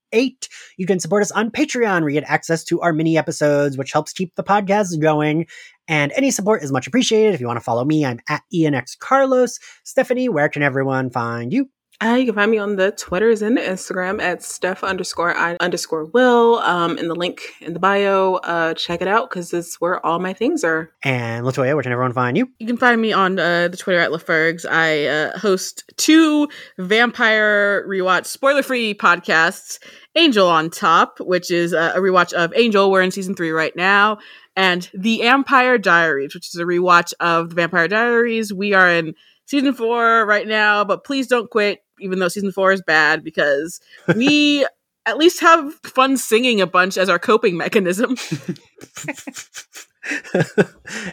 You can support us on Patreon, where you get access to our mini episodes, which helps keep the podcast going. And any support is much appreciated. If you want to follow me, I'm at @IanXCarlos. Stephanie, where can everyone find you? You can find me on the Twitters and the Instagram at Steph_I_Will. In the link in the bio, check it out because it's where all my things are. And Latoya, where can everyone find you? You can find me on the Twitter at LaFergs. I host 2 vampire rewatch spoiler-free podcasts. Angel on Top, which is a rewatch of Angel. We're in season 3 right now. And The Vampire Diaries, which is a rewatch of The Vampire Diaries. We are in season 4 right now, but please don't quit, even though season 4 is bad, because we at least have fun singing a bunch as our coping mechanism.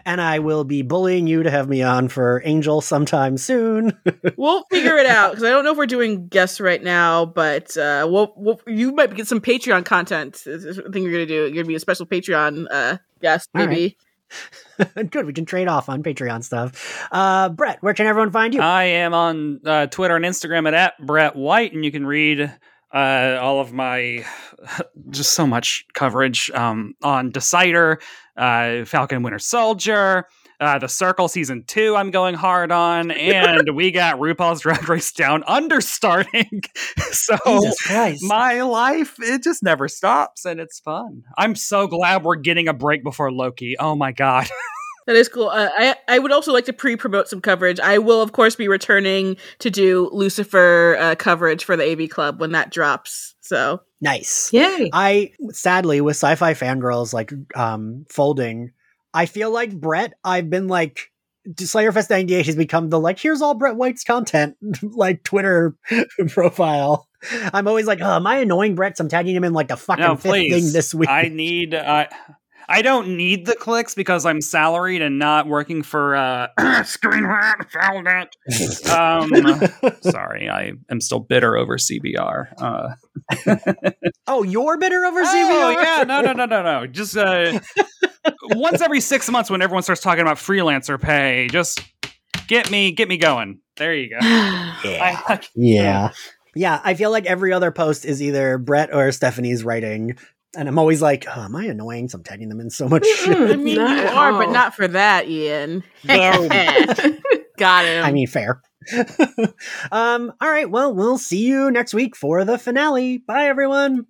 And I will be bullying you to have me on for Angel sometime soon. We'll figure it out, because I don't know if we're doing guests right now, but you might get some Patreon content. I think you're going to do. You're going to be a special Patreon guest, maybe. Good, we can trade off on Patreon stuff. Brett, where can everyone find you? I am on Twitter and Instagram at @BrettWhite, and you can read all of my just so much coverage on Decider, Falcon and Winter Soldier, The Circle Season 2 I'm going hard on, and we got RuPaul's Drag Race Down Under starting. So my life, it just never stops, and it's fun. I'm so glad we're getting a break before Loki. Oh my god. That is cool. I would also like to pre-promote some coverage. I will, of course, be returning to do Lucifer coverage for the AV Club when that drops. So nice. Yay. I, sadly, with Sci-Fi Fangirls like folding, I feel like Brett, I've been like, SlayerFest 98 has become the like, here's all Brett White's content, like Twitter profile. I'm always like, am I annoying Brett? So I'm tagging him in like the fucking fifth thing this week. I don't need the clicks because I'm salaried and not working for ScreenRant. Sorry, I am still bitter over CBR. Oh, you're bitter over CBR? Oh, yeah, no. Just... once every 6 months when everyone starts talking about freelancer pay, just get me going. There you go. Yeah. I feel like every other post is either Brett or Stephanie's writing. And I'm always like, am I annoying? So I'm tagging them in so much shit. I mean, you are, but not for that, Ian. Got him. I mean, fair. All right. Well, we'll see you next week for the finale. Bye, everyone.